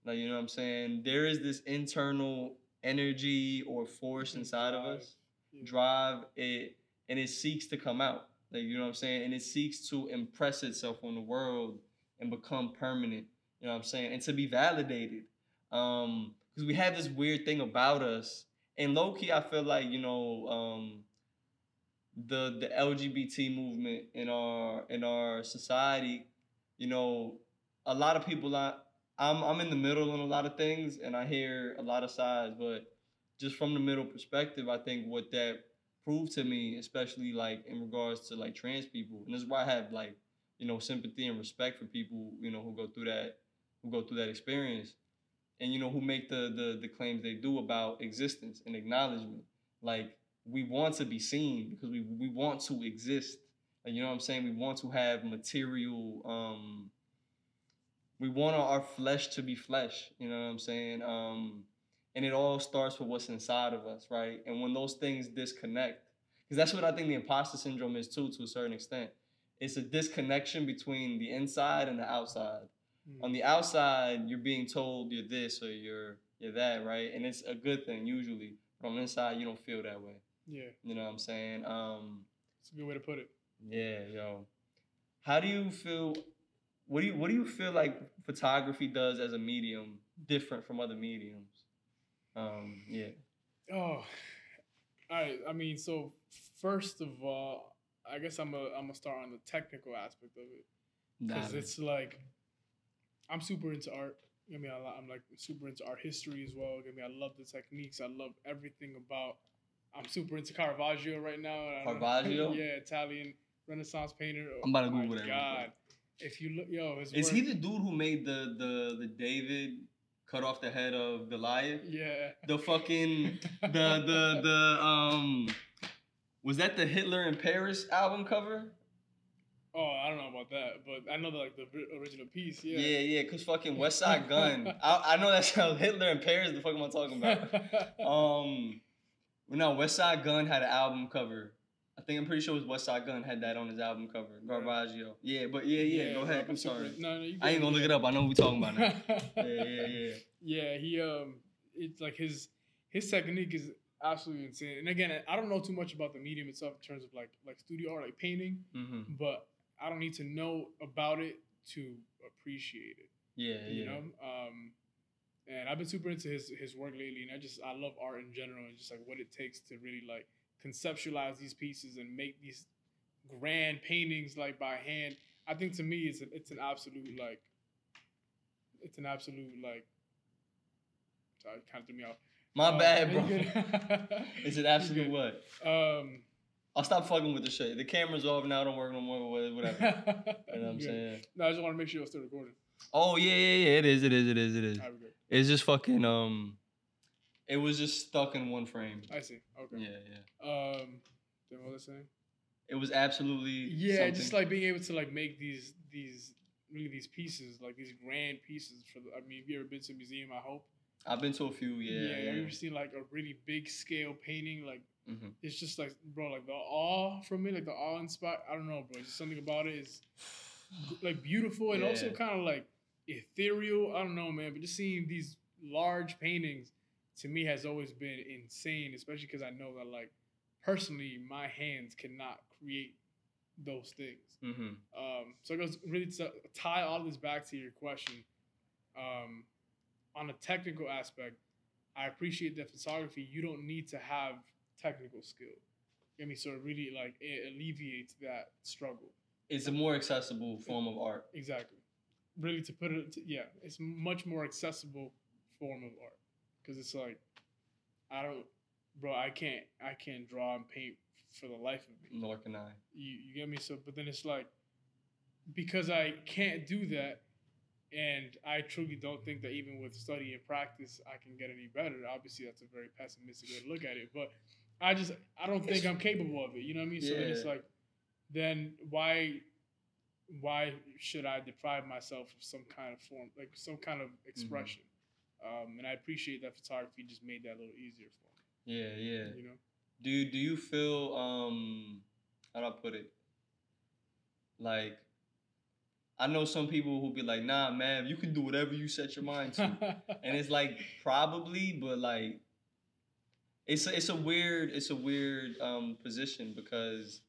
Like, you know what I'm saying? There is this internal energy or force inside of us, drive it, and it seeks to come out. Like, you know what I'm saying? And it seeks to impress itself on the world and become permanent. You know what I'm saying? And to be validated. Um, because we have this weird thing about us, and low key, I feel like, you know, um, the the L G B T movement in our in our society. You know, a lot of people, I, I'm I'm in the middle on a lot of things, and I hear a lot of sides, but just from the middle perspective, I think what that proved to me, especially like in regards to like trans people, and that's why I have like, you know, sympathy and respect for people, you know, who go through that, who go through that experience, and, you know, who make the the, the claims they do about existence and acknowledgement. Like, we want to be seen because we we want to exist. Like, you know what I'm saying? We want to have material, um, we want our flesh to be flesh, you know what I'm saying? Um, and it all starts with what's inside of us, right? And when those things disconnect, because that's what I think the imposter syndrome is too, to a certain extent. It's a disconnection between the inside and the outside. Mm. On the outside, you're being told you're this or you're you're that, right? And it's a good thing, usually. But on the inside, you don't feel that way. Yeah. You know what I'm saying? Um, it's a good way to put it. Yeah, yo. How do you feel, what do you, what do you feel like photography does as a medium different from other mediums? Um, yeah. Oh, all right. I mean, so first of all, I guess I'm a, I'm gonna start on the technical aspect of it. Because nah, it's like, I'm super into art. I mean, I'm like super into art history as well. I mean, I love the techniques. I love everything about, I'm super into Caravaggio right now. Caravaggio? Yeah, Italian Renaissance painter. Oh, I'm about to Google that. God. If you look, yo, his Is work, he the dude who made the the the David cut off the head of Goliath? Yeah. The fucking the the the um was that the Hitler in Paris album cover? Oh, I don't know about that, but I know the, like the original piece. Yeah. Yeah, yeah, cause fucking West Side Gun. I I know that's how Hitler in Paris. The fuck am I talking about? Um, no, West Side Gun had an album cover. I think I'm pretty sure it was West Side Gun had that on his album cover, Caravaggio. Yeah, but yeah, yeah, yeah go ahead. I'm, I'm sorry. Super, no, no, you I ain't gonna look it up. I know what we're talking about now. yeah, yeah, yeah. Yeah, he um, it's like his his technique is absolutely insane. And again, I don't know too much about the medium itself in terms of like like studio art, like painting, mm-hmm. but I don't need to know about it to appreciate it. Yeah, you yeah. know, um, and I've been super into his his work lately, and I just I love art in general and just like what it takes to really like conceptualize these pieces and make these grand paintings like by hand. I think to me it's a, it's an absolute like it's an absolute like sorry, kind of threw me off. My uh, bad, bro. It's an absolute what? Um, I'll stop fucking with the shit. The camera's off now. Don't work no more. Whatever. You know what I'm good. saying? No, I just want to make sure it was still recording. Oh yeah, yeah, yeah. It is. It is. It is. It is. All right, we're good. It's just fucking um. It was just stuck in one frame. I see. Okay. Yeah, yeah. Um, then what was I saying? It was absolutely. Yeah, something. Just like being able to like make these these really these pieces like these grand pieces for. The, I mean, have you ever been to a museum? I hope. I've been to a few. Yeah. Yeah. yeah. Have you ever seen like a really big scale painting? Like mm-hmm. It's just like bro, like the awe from it, like the awe inspired. I don't know, bro. Just something about it is like beautiful and yeah. also kind of like ethereal. I don't know, man. But just seeing these large paintings. To me, has always been insane, especially because I know that, like, personally, my hands cannot create those things. Mm-hmm. Um, so it goes really to tie all this back to your question. Um, on a technical aspect, I appreciate that photography, you don't need to have technical skill. You know what I mean? So it really, like, it alleviates that struggle. It's a more accessible form of art. Exactly. Really, to put it, to, yeah, it's much more accessible form of art. Cause it's like, I don't, bro. I can't. I can't draw and paint for the life of me. Nor can I. You, you get me? So, but then it's like, because I can't do that, and I truly don't think that even with study and practice, I can get any better. Obviously, that's a very pessimistic way to look at it. But I just, I don't think I'm capable of it. You know what I mean? Yeah. So then it's like, then why, why should I deprive myself of some kind of form, like some kind of expression? Mm-hmm. Um, and I appreciate that photography just made that a little easier for me. Yeah, yeah. You know? Do do you feel, um, how do I put it? Like, I know some people who be like, nah, man, you can do whatever you set your mind to. And it's like, probably, but like, it's a, it's a weird, it's a weird um, position because,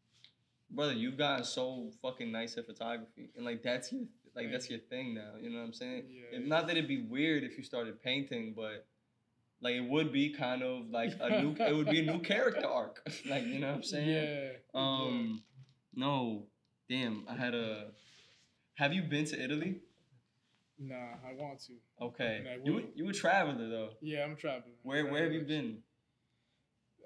brother, you've gotten so fucking nice at photography. And like, that's your Like, that's your thing now. You know what I'm saying? Yeah, not that it'd be weird if you started painting, but Like, it would be kind of like a new, it would be a new character arc. Like, you know what I'm saying? Yeah. Um, yeah. No, damn, I had a, have you been to Italy? Nah, I want to. Okay. You were, you were a traveler, though. Yeah, I'm traveling. Where, where have you been?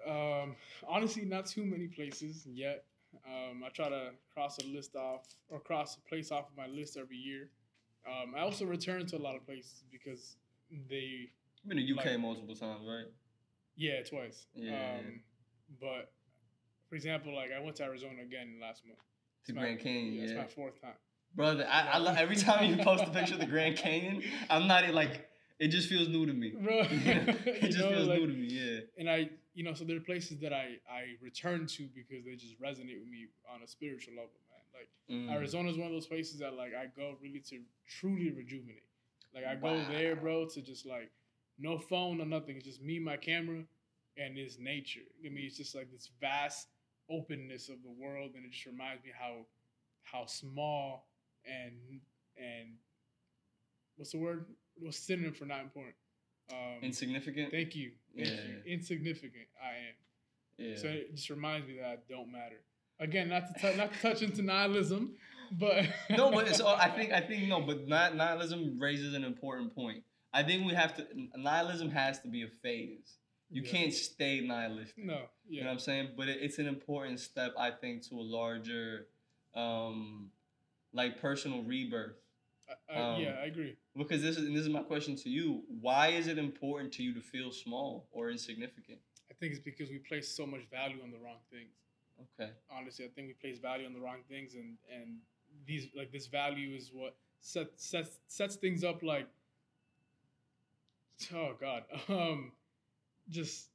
Um, honestly, not too many places yet. Um, I try to cross a list off or cross a place off of my list every year. Um, I also return to a lot of places because they... You've been to U K like, multiple times, right? Yeah, twice. Yeah. Um, but, for example, like, I went to Arizona again last month. To Grand my, Canyon, yeah. It's my fourth time. Brother, I, I love, every time you post a picture of the Grand Canyon, I'm not, like, it just feels new to me. Bro. It just you know, feels like, new to me, yeah. And I, you know, so there are places that I, I return to because they just resonate with me on a spiritual level, man. Like, mm. Arizona's one of those places that, like, I go really to truly rejuvenate. Like, I wow. go there, bro, to just, like, no phone or nothing. It's just me, my camera, and it's nature. I mean, it's just like this vast openness of the world, and it just reminds me how how small and and what's the word? What's the synonym for not important? Um, Insignificant. Thank you. Thank yeah. you. Insignificant. I am. Yeah. So it just reminds me that I don't matter. Again, not to t- not to touch into nihilism, but no, but it's all, I think I think no, but nihilism raises an important point. I think we have to, nihilism has to be a phase. You yeah. can't stay nihilistic. No. Yeah. You know what I'm saying? But it, it's an important step, I think, to a larger, um, like, personal rebirth. I, I, um, yeah, I agree. Because this is, and this is my question to you. Why is it important to you to feel small or insignificant? I think it's because we place so much value on the wrong things. Okay. Honestly, I think we place value on the wrong things, and, and these, like, this value is what set, sets, sets things up, like, oh, God. Um, just,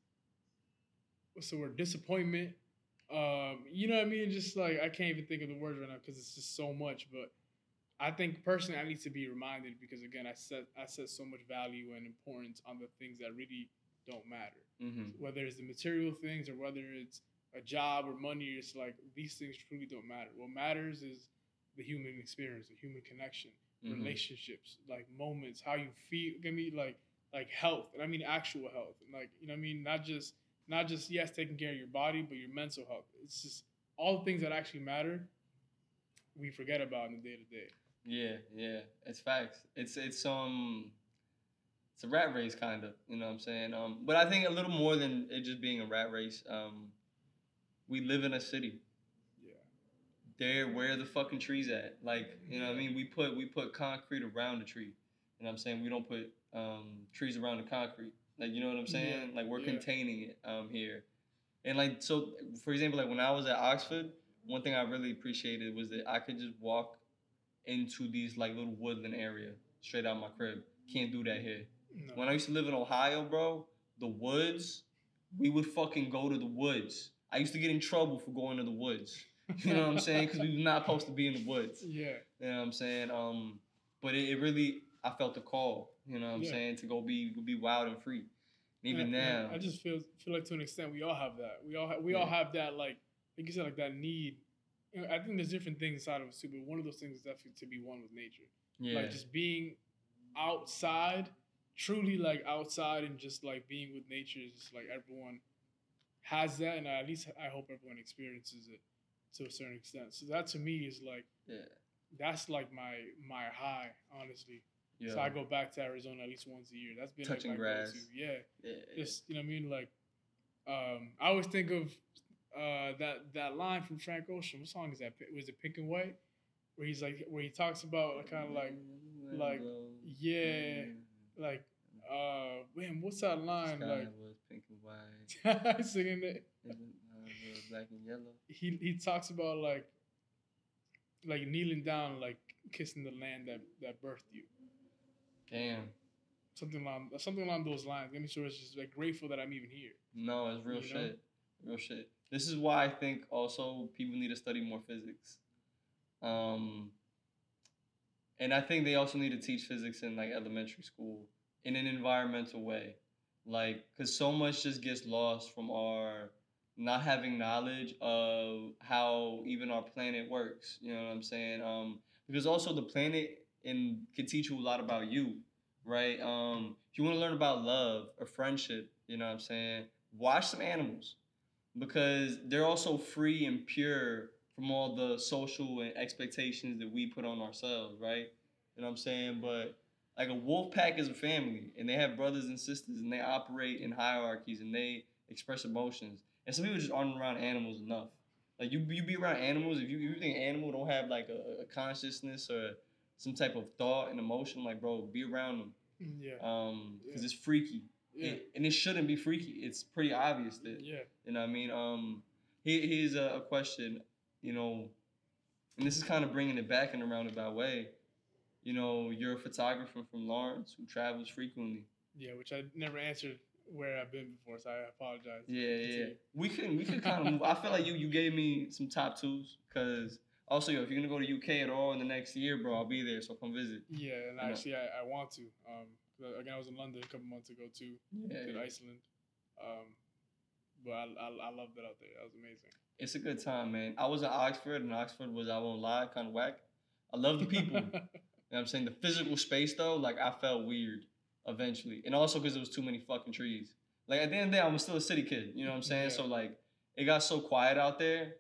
what's the word? Disappointment. Um, you know what I mean? Just like, I can't even think of the words right now because it's just so much. But I think personally I need to be reminded because, again, I set, I set so much value and importance on the things that really don't matter. Mm-hmm. Whether it's the material things or whether it's a job or money, it's like these things truly don't matter. What matters is the human experience, the human connection, mm-hmm. relationships, like moments, how you feel. I mean, like, like health, and I mean actual health, and like, you know what I mean, not just, not just, yes, taking care of your body, but your mental health. It's just all the things that actually matter, we forget about in the day to day. Yeah, yeah, it's facts. It's, it's, um, it's a rat race kind of, you know what I'm saying? Um, but I think a little more than it just being a rat race, um, we live in a city. Yeah. There, where are the fucking trees at? Like, you know what I mean? We put, we put concrete around the tree. You know what I'm saying? We don't put um, trees around the concrete. Like, you know what I'm saying? Yeah, like, we're yeah. containing it um, here. And, like, so, for example, like, when I was at Oxford, one thing I really appreciated was that I could just walk into these, like, little woodland area straight out my crib. Can't do that here. No. When I used to live in Ohio, bro, the woods, we would fucking go to the woods. I used to get in trouble for going to the woods. You know what I'm saying? Because we were not supposed to be in the woods. Yeah. You know what I'm saying? Um, but it, it really... I felt the call, you know what I'm yeah. saying, to go be be wild and free. And even yeah, now, yeah. I just feel feel like to an extent we all have that. We all ha- we yeah. all have that, like like you said, like that need. You know, I think there's different things inside of us too, but one of those things is definitely to be one with nature. Yeah. Like just being outside, truly like outside, and just like being with nature is just like everyone has that, and I, at least I hope everyone experiences it to a certain extent. So that to me is like yeah, that's like my my high, honestly. Yeah. So I go back to Arizona at least once a year. That's been touching like my grass. Go-to. Yeah. yeah, just you know what I mean. Like, um, I always think of uh, that that line from Frank Ocean. What song is that? Was it Pink and White? Where he's like, where he talks about kind of like, like yeah, like uh, man, what's that line? Sky like was pink and white. Singing it. Black and yellow. He he talks about like, like kneeling down, like kissing the land that, that birthed you. Damn. Something along something along those lines. I mean, so it's just like grateful that I'm even here. No, it's real you shit. Know? Real shit. This is why I think also people need to study more physics. Um, and I think they also need to teach physics in like elementary school in an environmental way. Like, because so much just gets lost from our not having knowledge of how even our planet works. You know what I'm saying? Um, because also the planet and can teach you a lot about you. right? Um, if you want to learn about love or friendship, you know what I'm saying, watch some animals, because they're also free and pure from all the social and expectations that we put on ourselves, right? You know what I'm saying? But like a wolf pack is a family, and they have brothers and sisters, and they operate in hierarchies, and they express emotions. And some people just aren't around animals enough. Like you, you be around animals. If you, you think an animal don't have like a, a consciousness or some type of thought and emotion, like bro, be around them. Yeah. Um, because yeah. it's freaky. Yeah. It, and it shouldn't be freaky. It's pretty obvious that. Yeah. You know what I mean? Um, here, here's a, a question. You know, and this is kind of bringing it back in a roundabout way. You know, you're a photographer from Lawrence who travels frequently. Yeah, which I never answered where I've been before, so I apologize. Yeah, yeah. We can, we can kind of move. I feel like you you gave me some top twos, because also, yo, if you're going to go to U K at all in the next year, bro, I'll be there, so come visit. Yeah, and you actually, know. I, I want to. Um, again, I was in London a couple months ago, too, yeah, to yeah. Iceland. Um, but I, I, I loved it out there. That was amazing. It's a good time, man. I was in Oxford, and Oxford was, I won't lie, kind of whack. I love the people. You know what I'm saying? The physical space, though, like, I felt weird eventually. And also because there was too many fucking trees. Like, at the end of the day, I was still a city kid. You know what I'm saying? Yeah. So, like, it got so quiet out there,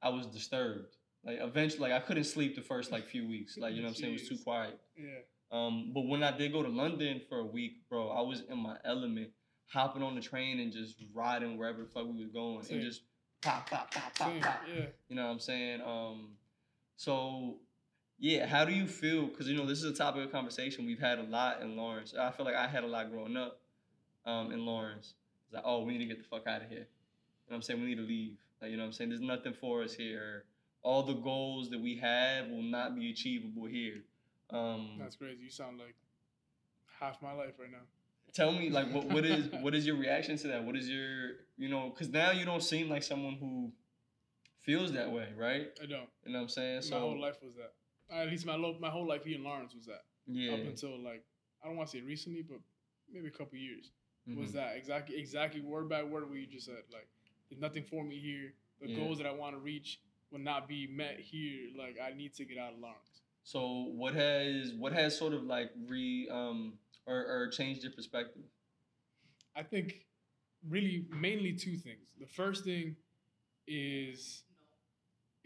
I was disturbed. Like, eventually, like, I couldn't sleep the first, like, few weeks. Like, you know what I'm saying? It was too quiet. Yeah. Um, but when I did go to London for a week, bro, I was in my element, hopping on the train and just riding wherever the fuck we was going. Same. And just pop, pop, pop, pop, Same. pop. Yeah. You know what I'm saying? Um, so... Yeah, how do you feel? Because, you know, this is a topic of conversation we've had a lot in Lawrence. I feel like I had a lot growing up um, in Lawrence. It's like, oh, we need to get the fuck out of here. You know what I'm saying? We need to leave. Like, you know what I'm saying? There's nothing for us here. All the goals that we have will not be achievable here. Um, That's crazy. You sound like half my life right now. Tell me, like, what what is what is your reaction to that? What is your, you know, because now you don't seem like someone who feels that way, right? I don't. You know what I'm saying? So, my whole life was that. At least my lo- my whole life here in Lawrence was that. Yeah. Up until, like, I don't want to say recently, but maybe a couple years. Mm-hmm. Was that exactly, exactly word by word what you just said. Like, there's nothing for me here. The yeah. goals that I want to reach will not be met here. Like, I need to get out of Lawrence. So what has what has sort of, like, re um or, or changed your perspective? I think really mainly two things. The first thing is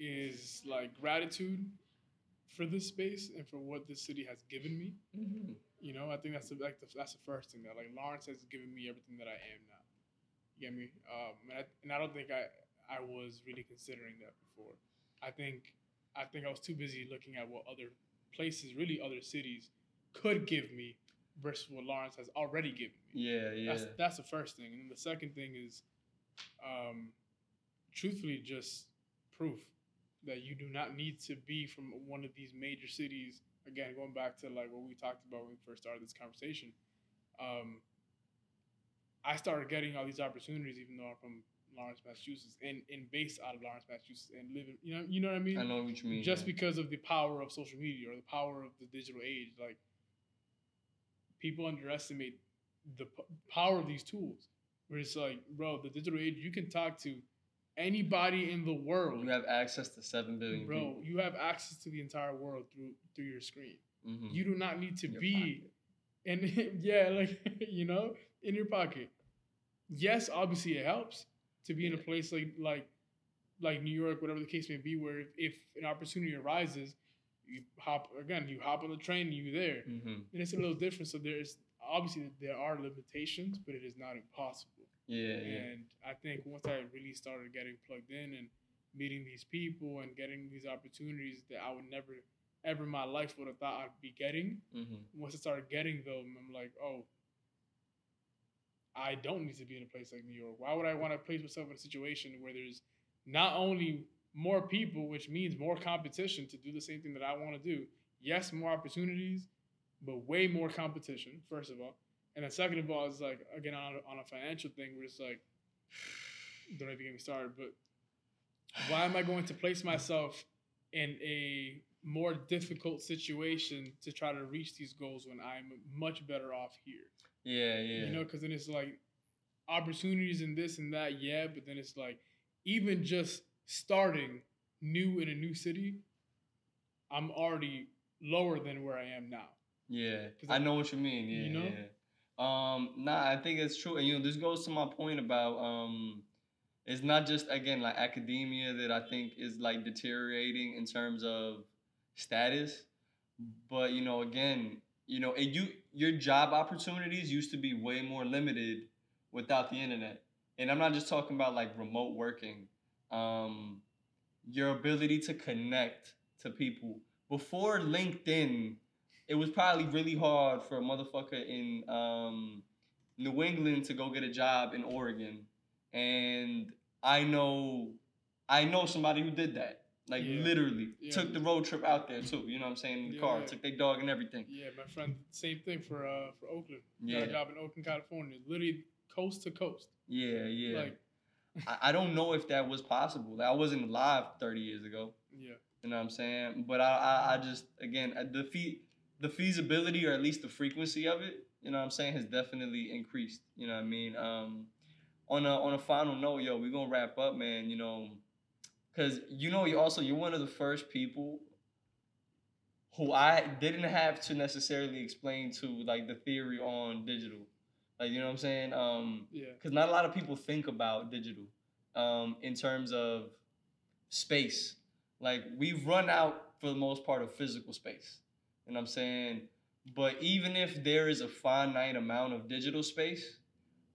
is, like, gratitude for this space and for what this city has given me. Mm-hmm. You know, I think that's the, like the, that's the first thing, that like Lawrence has given me everything that I am now. You get me? Um, and, I, and I don't think I, I was really considering that before. I think I think I was too busy looking at what other places, really other cities, could give me versus what Lawrence has already given me. Yeah, yeah. That's, that's the first thing. And then the second thing is, um, truthfully, just proof that you do not need to be from one of these major cities. Again, going back to like what we talked about when we first started this conversation, um, I started getting all these opportunities, even though I'm from Lawrence, Massachusetts, and, and based out of Lawrence, Massachusetts, and living, you know, you know what I mean? I know what you mean. Just yeah. because of the power of social media or the power of the digital age, like people underestimate the p- power of these tools. Where it's like, bro, the digital age, you can talk to anybody in the world. You have access to seven billion Bro, people. You have access to the entire world through through your screen. Mm-hmm. You do not need to in be in, yeah, like, you know, in your pocket. Yes, obviously it helps to be yeah. in a place like like like New York, whatever the case may be, where if, if an opportunity arises, you hop, again, you hop on the train and you're there. Mm-hmm. And it's a little different. So there's, obviously there are limitations, but it is not impossible. Yeah, and yeah. I think once I really started getting plugged in and meeting these people and getting these opportunities that I would never, ever in my life would have thought I'd be getting. Mm-hmm. Once I started getting them, I'm like, oh, I don't need to be in a place like New York. Why would I want to place myself in a situation where there's not only more people, which means more competition to do the same thing that I want to do? Yes, more opportunities, but way more competition, first of all. And then second of all, it's like, again, on a, on a financial thing, where it's like, don't even get me started, but why am I going to place myself in a more difficult situation to try to reach these goals when I'm much better off here? Yeah, yeah. You know, because then it's like opportunities and this and that, yeah, but then it's like even just starting new in a new city, I'm already lower than where I am now. Yeah, I know what you mean. Yeah, you know? yeah. Um, nah, I think it's true. And, you know, this goes to my point about um, it's not just, again, like academia that I think is like deteriorating in terms of status. But, you know, again, you know, and you your job opportunities used to be way more limited without the internet. And I'm not just talking about like remote working. Um, your ability to connect to people. Before LinkedIn, it was probably really hard for a motherfucker in um, New England to go get a job in Oregon. And I know I know somebody who did that. Like, yeah. literally. Yeah. Took the road trip out there, too. You know what I'm saying? In the yeah, car. Yeah. Took their dog and everything. Yeah, my friend, same thing for uh, for Oakland. Yeah. Got a job in Oakland, California. Literally coast to coast. Yeah, yeah. Like, I, I don't know if that was possible. I wasn't alive thirty years ago. Yeah. You know what I'm saying? But I, I, I just, again, the feet... the feasibility, or at least the frequency of it, you know what I'm saying, has definitely increased. You know what I mean? Um, on a on a final note, yo, we're going to wrap up, man, you know, because, you know, you also, you're one of the first people who I didn't have to necessarily explain to, like, the theory on digital. Like, you know what I'm saying? Um, yeah. Because not a lot of people think about digital um, in terms of space. Like, we've run out, for the most part, of physical space. You know what I'm saying? But even if there is a finite amount of digital space,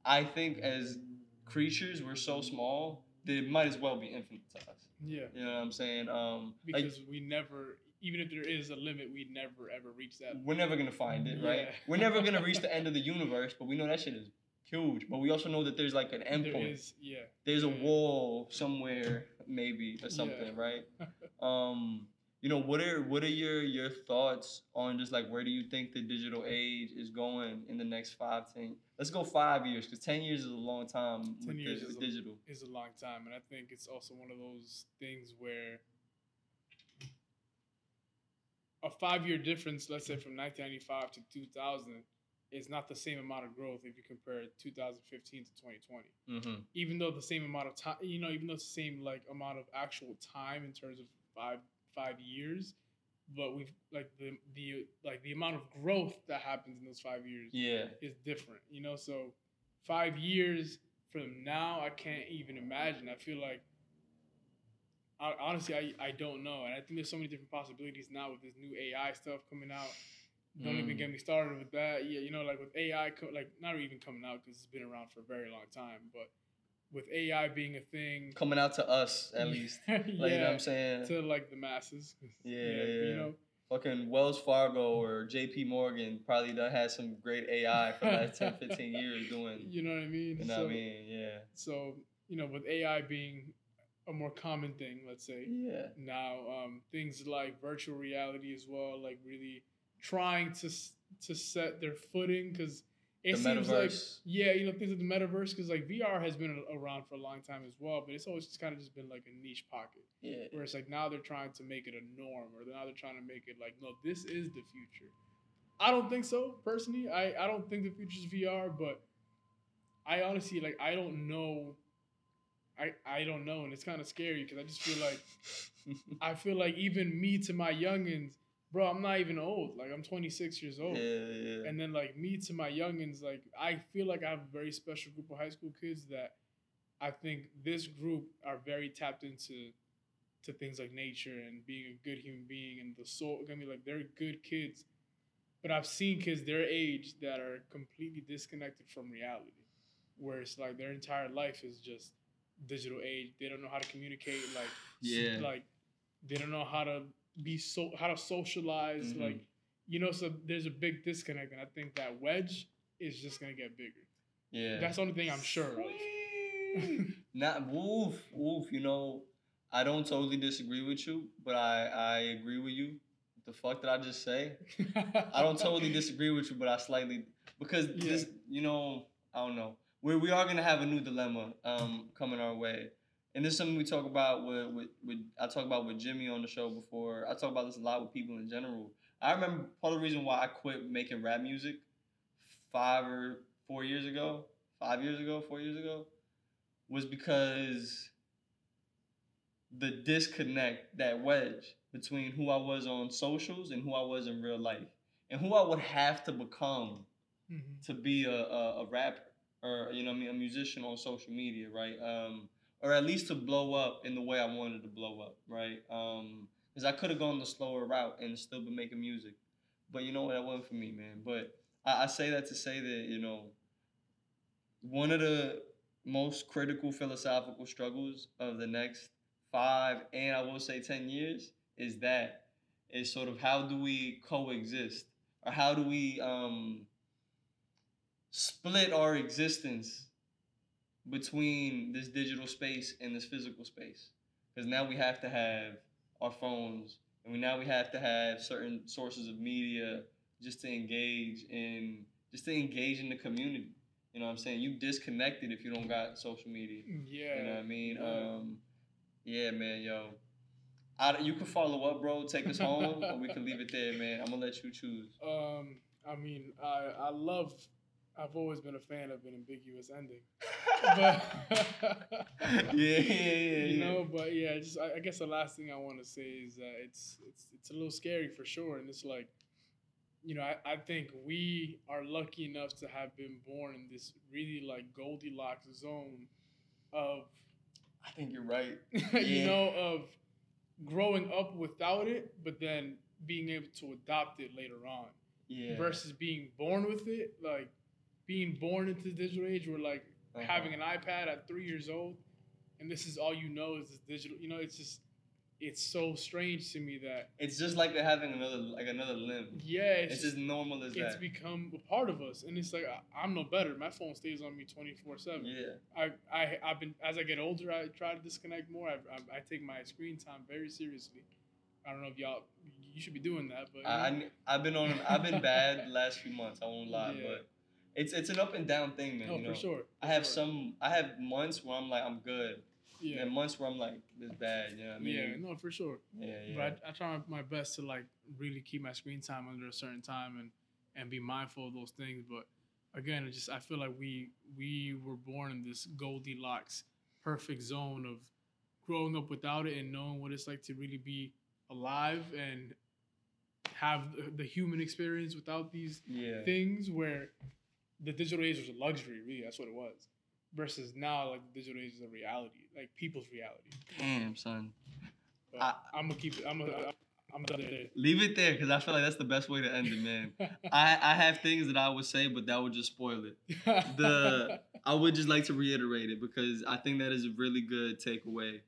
I think as creatures, we're so small that it might as well be infinite to us. Yeah. You know what I'm saying? Um, because like, we never, even if there is a limit, we never ever reach that. We're never going to find it, right? Yeah. We're never going to reach the end of the universe, but we know that shit is huge. But we also know that there's like an endpoint. There is, yeah. There's yeah. a wall somewhere, maybe, or something, yeah. right? Um... You know, what are what are your, your thoughts on just like where do you think the digital age is going in the next five, ten? Let's go five years because ten years is a long time. Ten with years the, is with a, digital is a long time, and I think it's also one of those things where a five year difference, let's say from nineteen ninety-five to two thousand, is not the same amount of growth if you compare two thousand fifteen to twenty twenty. Mm-hmm. Even though the same amount of time, you know, even though it's the same like amount of actual time in terms of five. five years, but we've like the, the like the amount of growth that happens in those five years yeah. is different, you know? So five years from now, I can't even imagine. I feel like, I, honestly, I, I don't know. And I think there's so many different possibilities now with this new A I stuff coming out. Don't mm. even get me started with that. Yeah, you know, like with A I, co- like not even coming out because it's been around for a very long time, but with A I being a thing. Coming out to us, at least. Like, yeah, you know what I'm saying? To, like, the masses. Yeah, yeah, yeah. You know? Fucking Wells Fargo or J P Morgan probably done had some great A I for the last ten, fifteen years doing. You know what I mean? You know so, what I mean? Yeah. So, you know, with A I being a more common thing, let's say. Yeah. Now, um, things like virtual reality as well, like, really trying to to set their footing because... It the seems metaverse. Like, yeah, you know, things like the metaverse, because, like, V R has been around for a long time as well, but it's always just kind of just been, like, a niche pocket. Yeah. Where it's, like, now they're trying to make it a norm, or now they're trying to make it, like, no, this is the future. I don't think so, personally. I, I don't think the future is V R, but I honestly, like, I don't know. I, I don't know, and it's kind of scary, because I just feel like, I feel like even me to my youngins, bro, I'm not even old. Like, I'm twenty-six years old. Yeah, yeah. And then, like, me to my youngins, like, I feel like I have a very special group of high school kids that I think this group are very tapped into to things like nature and being a good human being and the soul. I mean, like, they're good kids. But I've seen kids their age that are completely disconnected from reality, where it's, like, their entire life is just digital age. They don't know how to communicate. Like, yeah. like they don't know how to... be so how to socialize mm-hmm. like you know so there's a big disconnect, and I think that wedge is just gonna get bigger. Yeah, that's the only thing I'm sure of. Not woof woof you know, I don't totally disagree with you, but I I agree with you. What the fuck did I just say? I don't totally disagree with you, but I slightly because yeah. this you know I don't know we we are gonna have a new dilemma um coming our way. And this is something we talk about with, with, with I talk about with Jimmy on the show before. I talk about this a lot with people in general. I remember part of the reason why I quit making rap music five or four years ago, five years ago, four years ago, was because the disconnect, that wedge between who I was on socials and who I was in real life. and who I would have to become mm-hmm. to be a, a, a rapper or, you know what I mean, a musician on social media, right? Um, or at least to blow up in the way I wanted to blow up, right? Um, because I could have gone the slower route and still been making music. But you know what? That wasn't for me, man. But I, I say that to say that, you know, one of the most critical philosophical struggles of the next five and I will say ten years is that is sort of how do we coexist or how do we um, split our existence between this digital space and this physical space? Because now we have to have our phones and we now we have to have certain sources of media just to engage in just to engage in the community. You know what I'm saying? You disconnected if you don't got social media. Yeah. You know what I mean? Yeah, um, yeah man, yo. I, you can follow up, bro. Take us home, or we can leave it there, man. I'm going to let you choose. Um, I mean, I, I love... I've always been a fan of an ambiguous ending. But yeah, yeah, yeah. You know, but yeah, just I, I guess the last thing I want to say is that it's, it's, it's a little scary for sure. And it's like, you know, I, I think we are lucky enough to have been born in this really like Goldilocks zone of... I think you're right. Yeah. You know, of growing up without it, but then being able to adopt it later on. Yeah. Versus being born with it, like being born into the digital age, we're like uh-huh. having an iPad at three years old, and this is all you know is this digital. You know, it's just... It's so strange to me that it's just like they're having another like another limb. Yeah, it's, it's just normal as it's that. It's become a part of us, and it's like I, I'm no better. My phone stays on me twenty-four seven. Yeah, I I I've been as I get older, I try to disconnect more. I, I I take my screen time very seriously. I don't know if y'all you should be doing that, but I, you know. I I've been on I've been bad the last few months. I won't lie, yeah. but it's it's an up and down thing, man. Oh, you know? for sure. For I have sure. some I have months where I'm like I'm good. Yeah, and months where I'm like, this bad, you know what I mean? Yeah, no, for sure. Yeah, yeah. But I, I try my best to, like, really keep my screen time under a certain time and, and be mindful of those things. But, again, it just I feel like we we were born in this Goldilocks perfect zone of growing up without it and knowing what it's like to really be alive and have the, the human experience without these yeah. things where the digital age was a luxury, really. That's what it was. Versus now, like, the digital age is a reality, like, people's reality. Damn, son. I, I'm going to keep it. I'm going to I'm done there. Leave it there, because I feel like that's the best way to end it, man. I, I have things that I would say, but that would just spoil it. The I would just like to reiterate it, because I think that is a really good takeaway.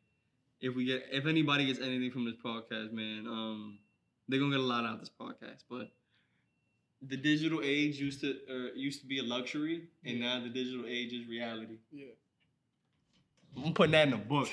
If we get, if anybody gets anything from this podcast, man, um, they're going to get a lot out of this podcast, but... The digital age used to uh, used to be a luxury, and yeah. now the digital age is reality. Yeah, I'm putting that in a book.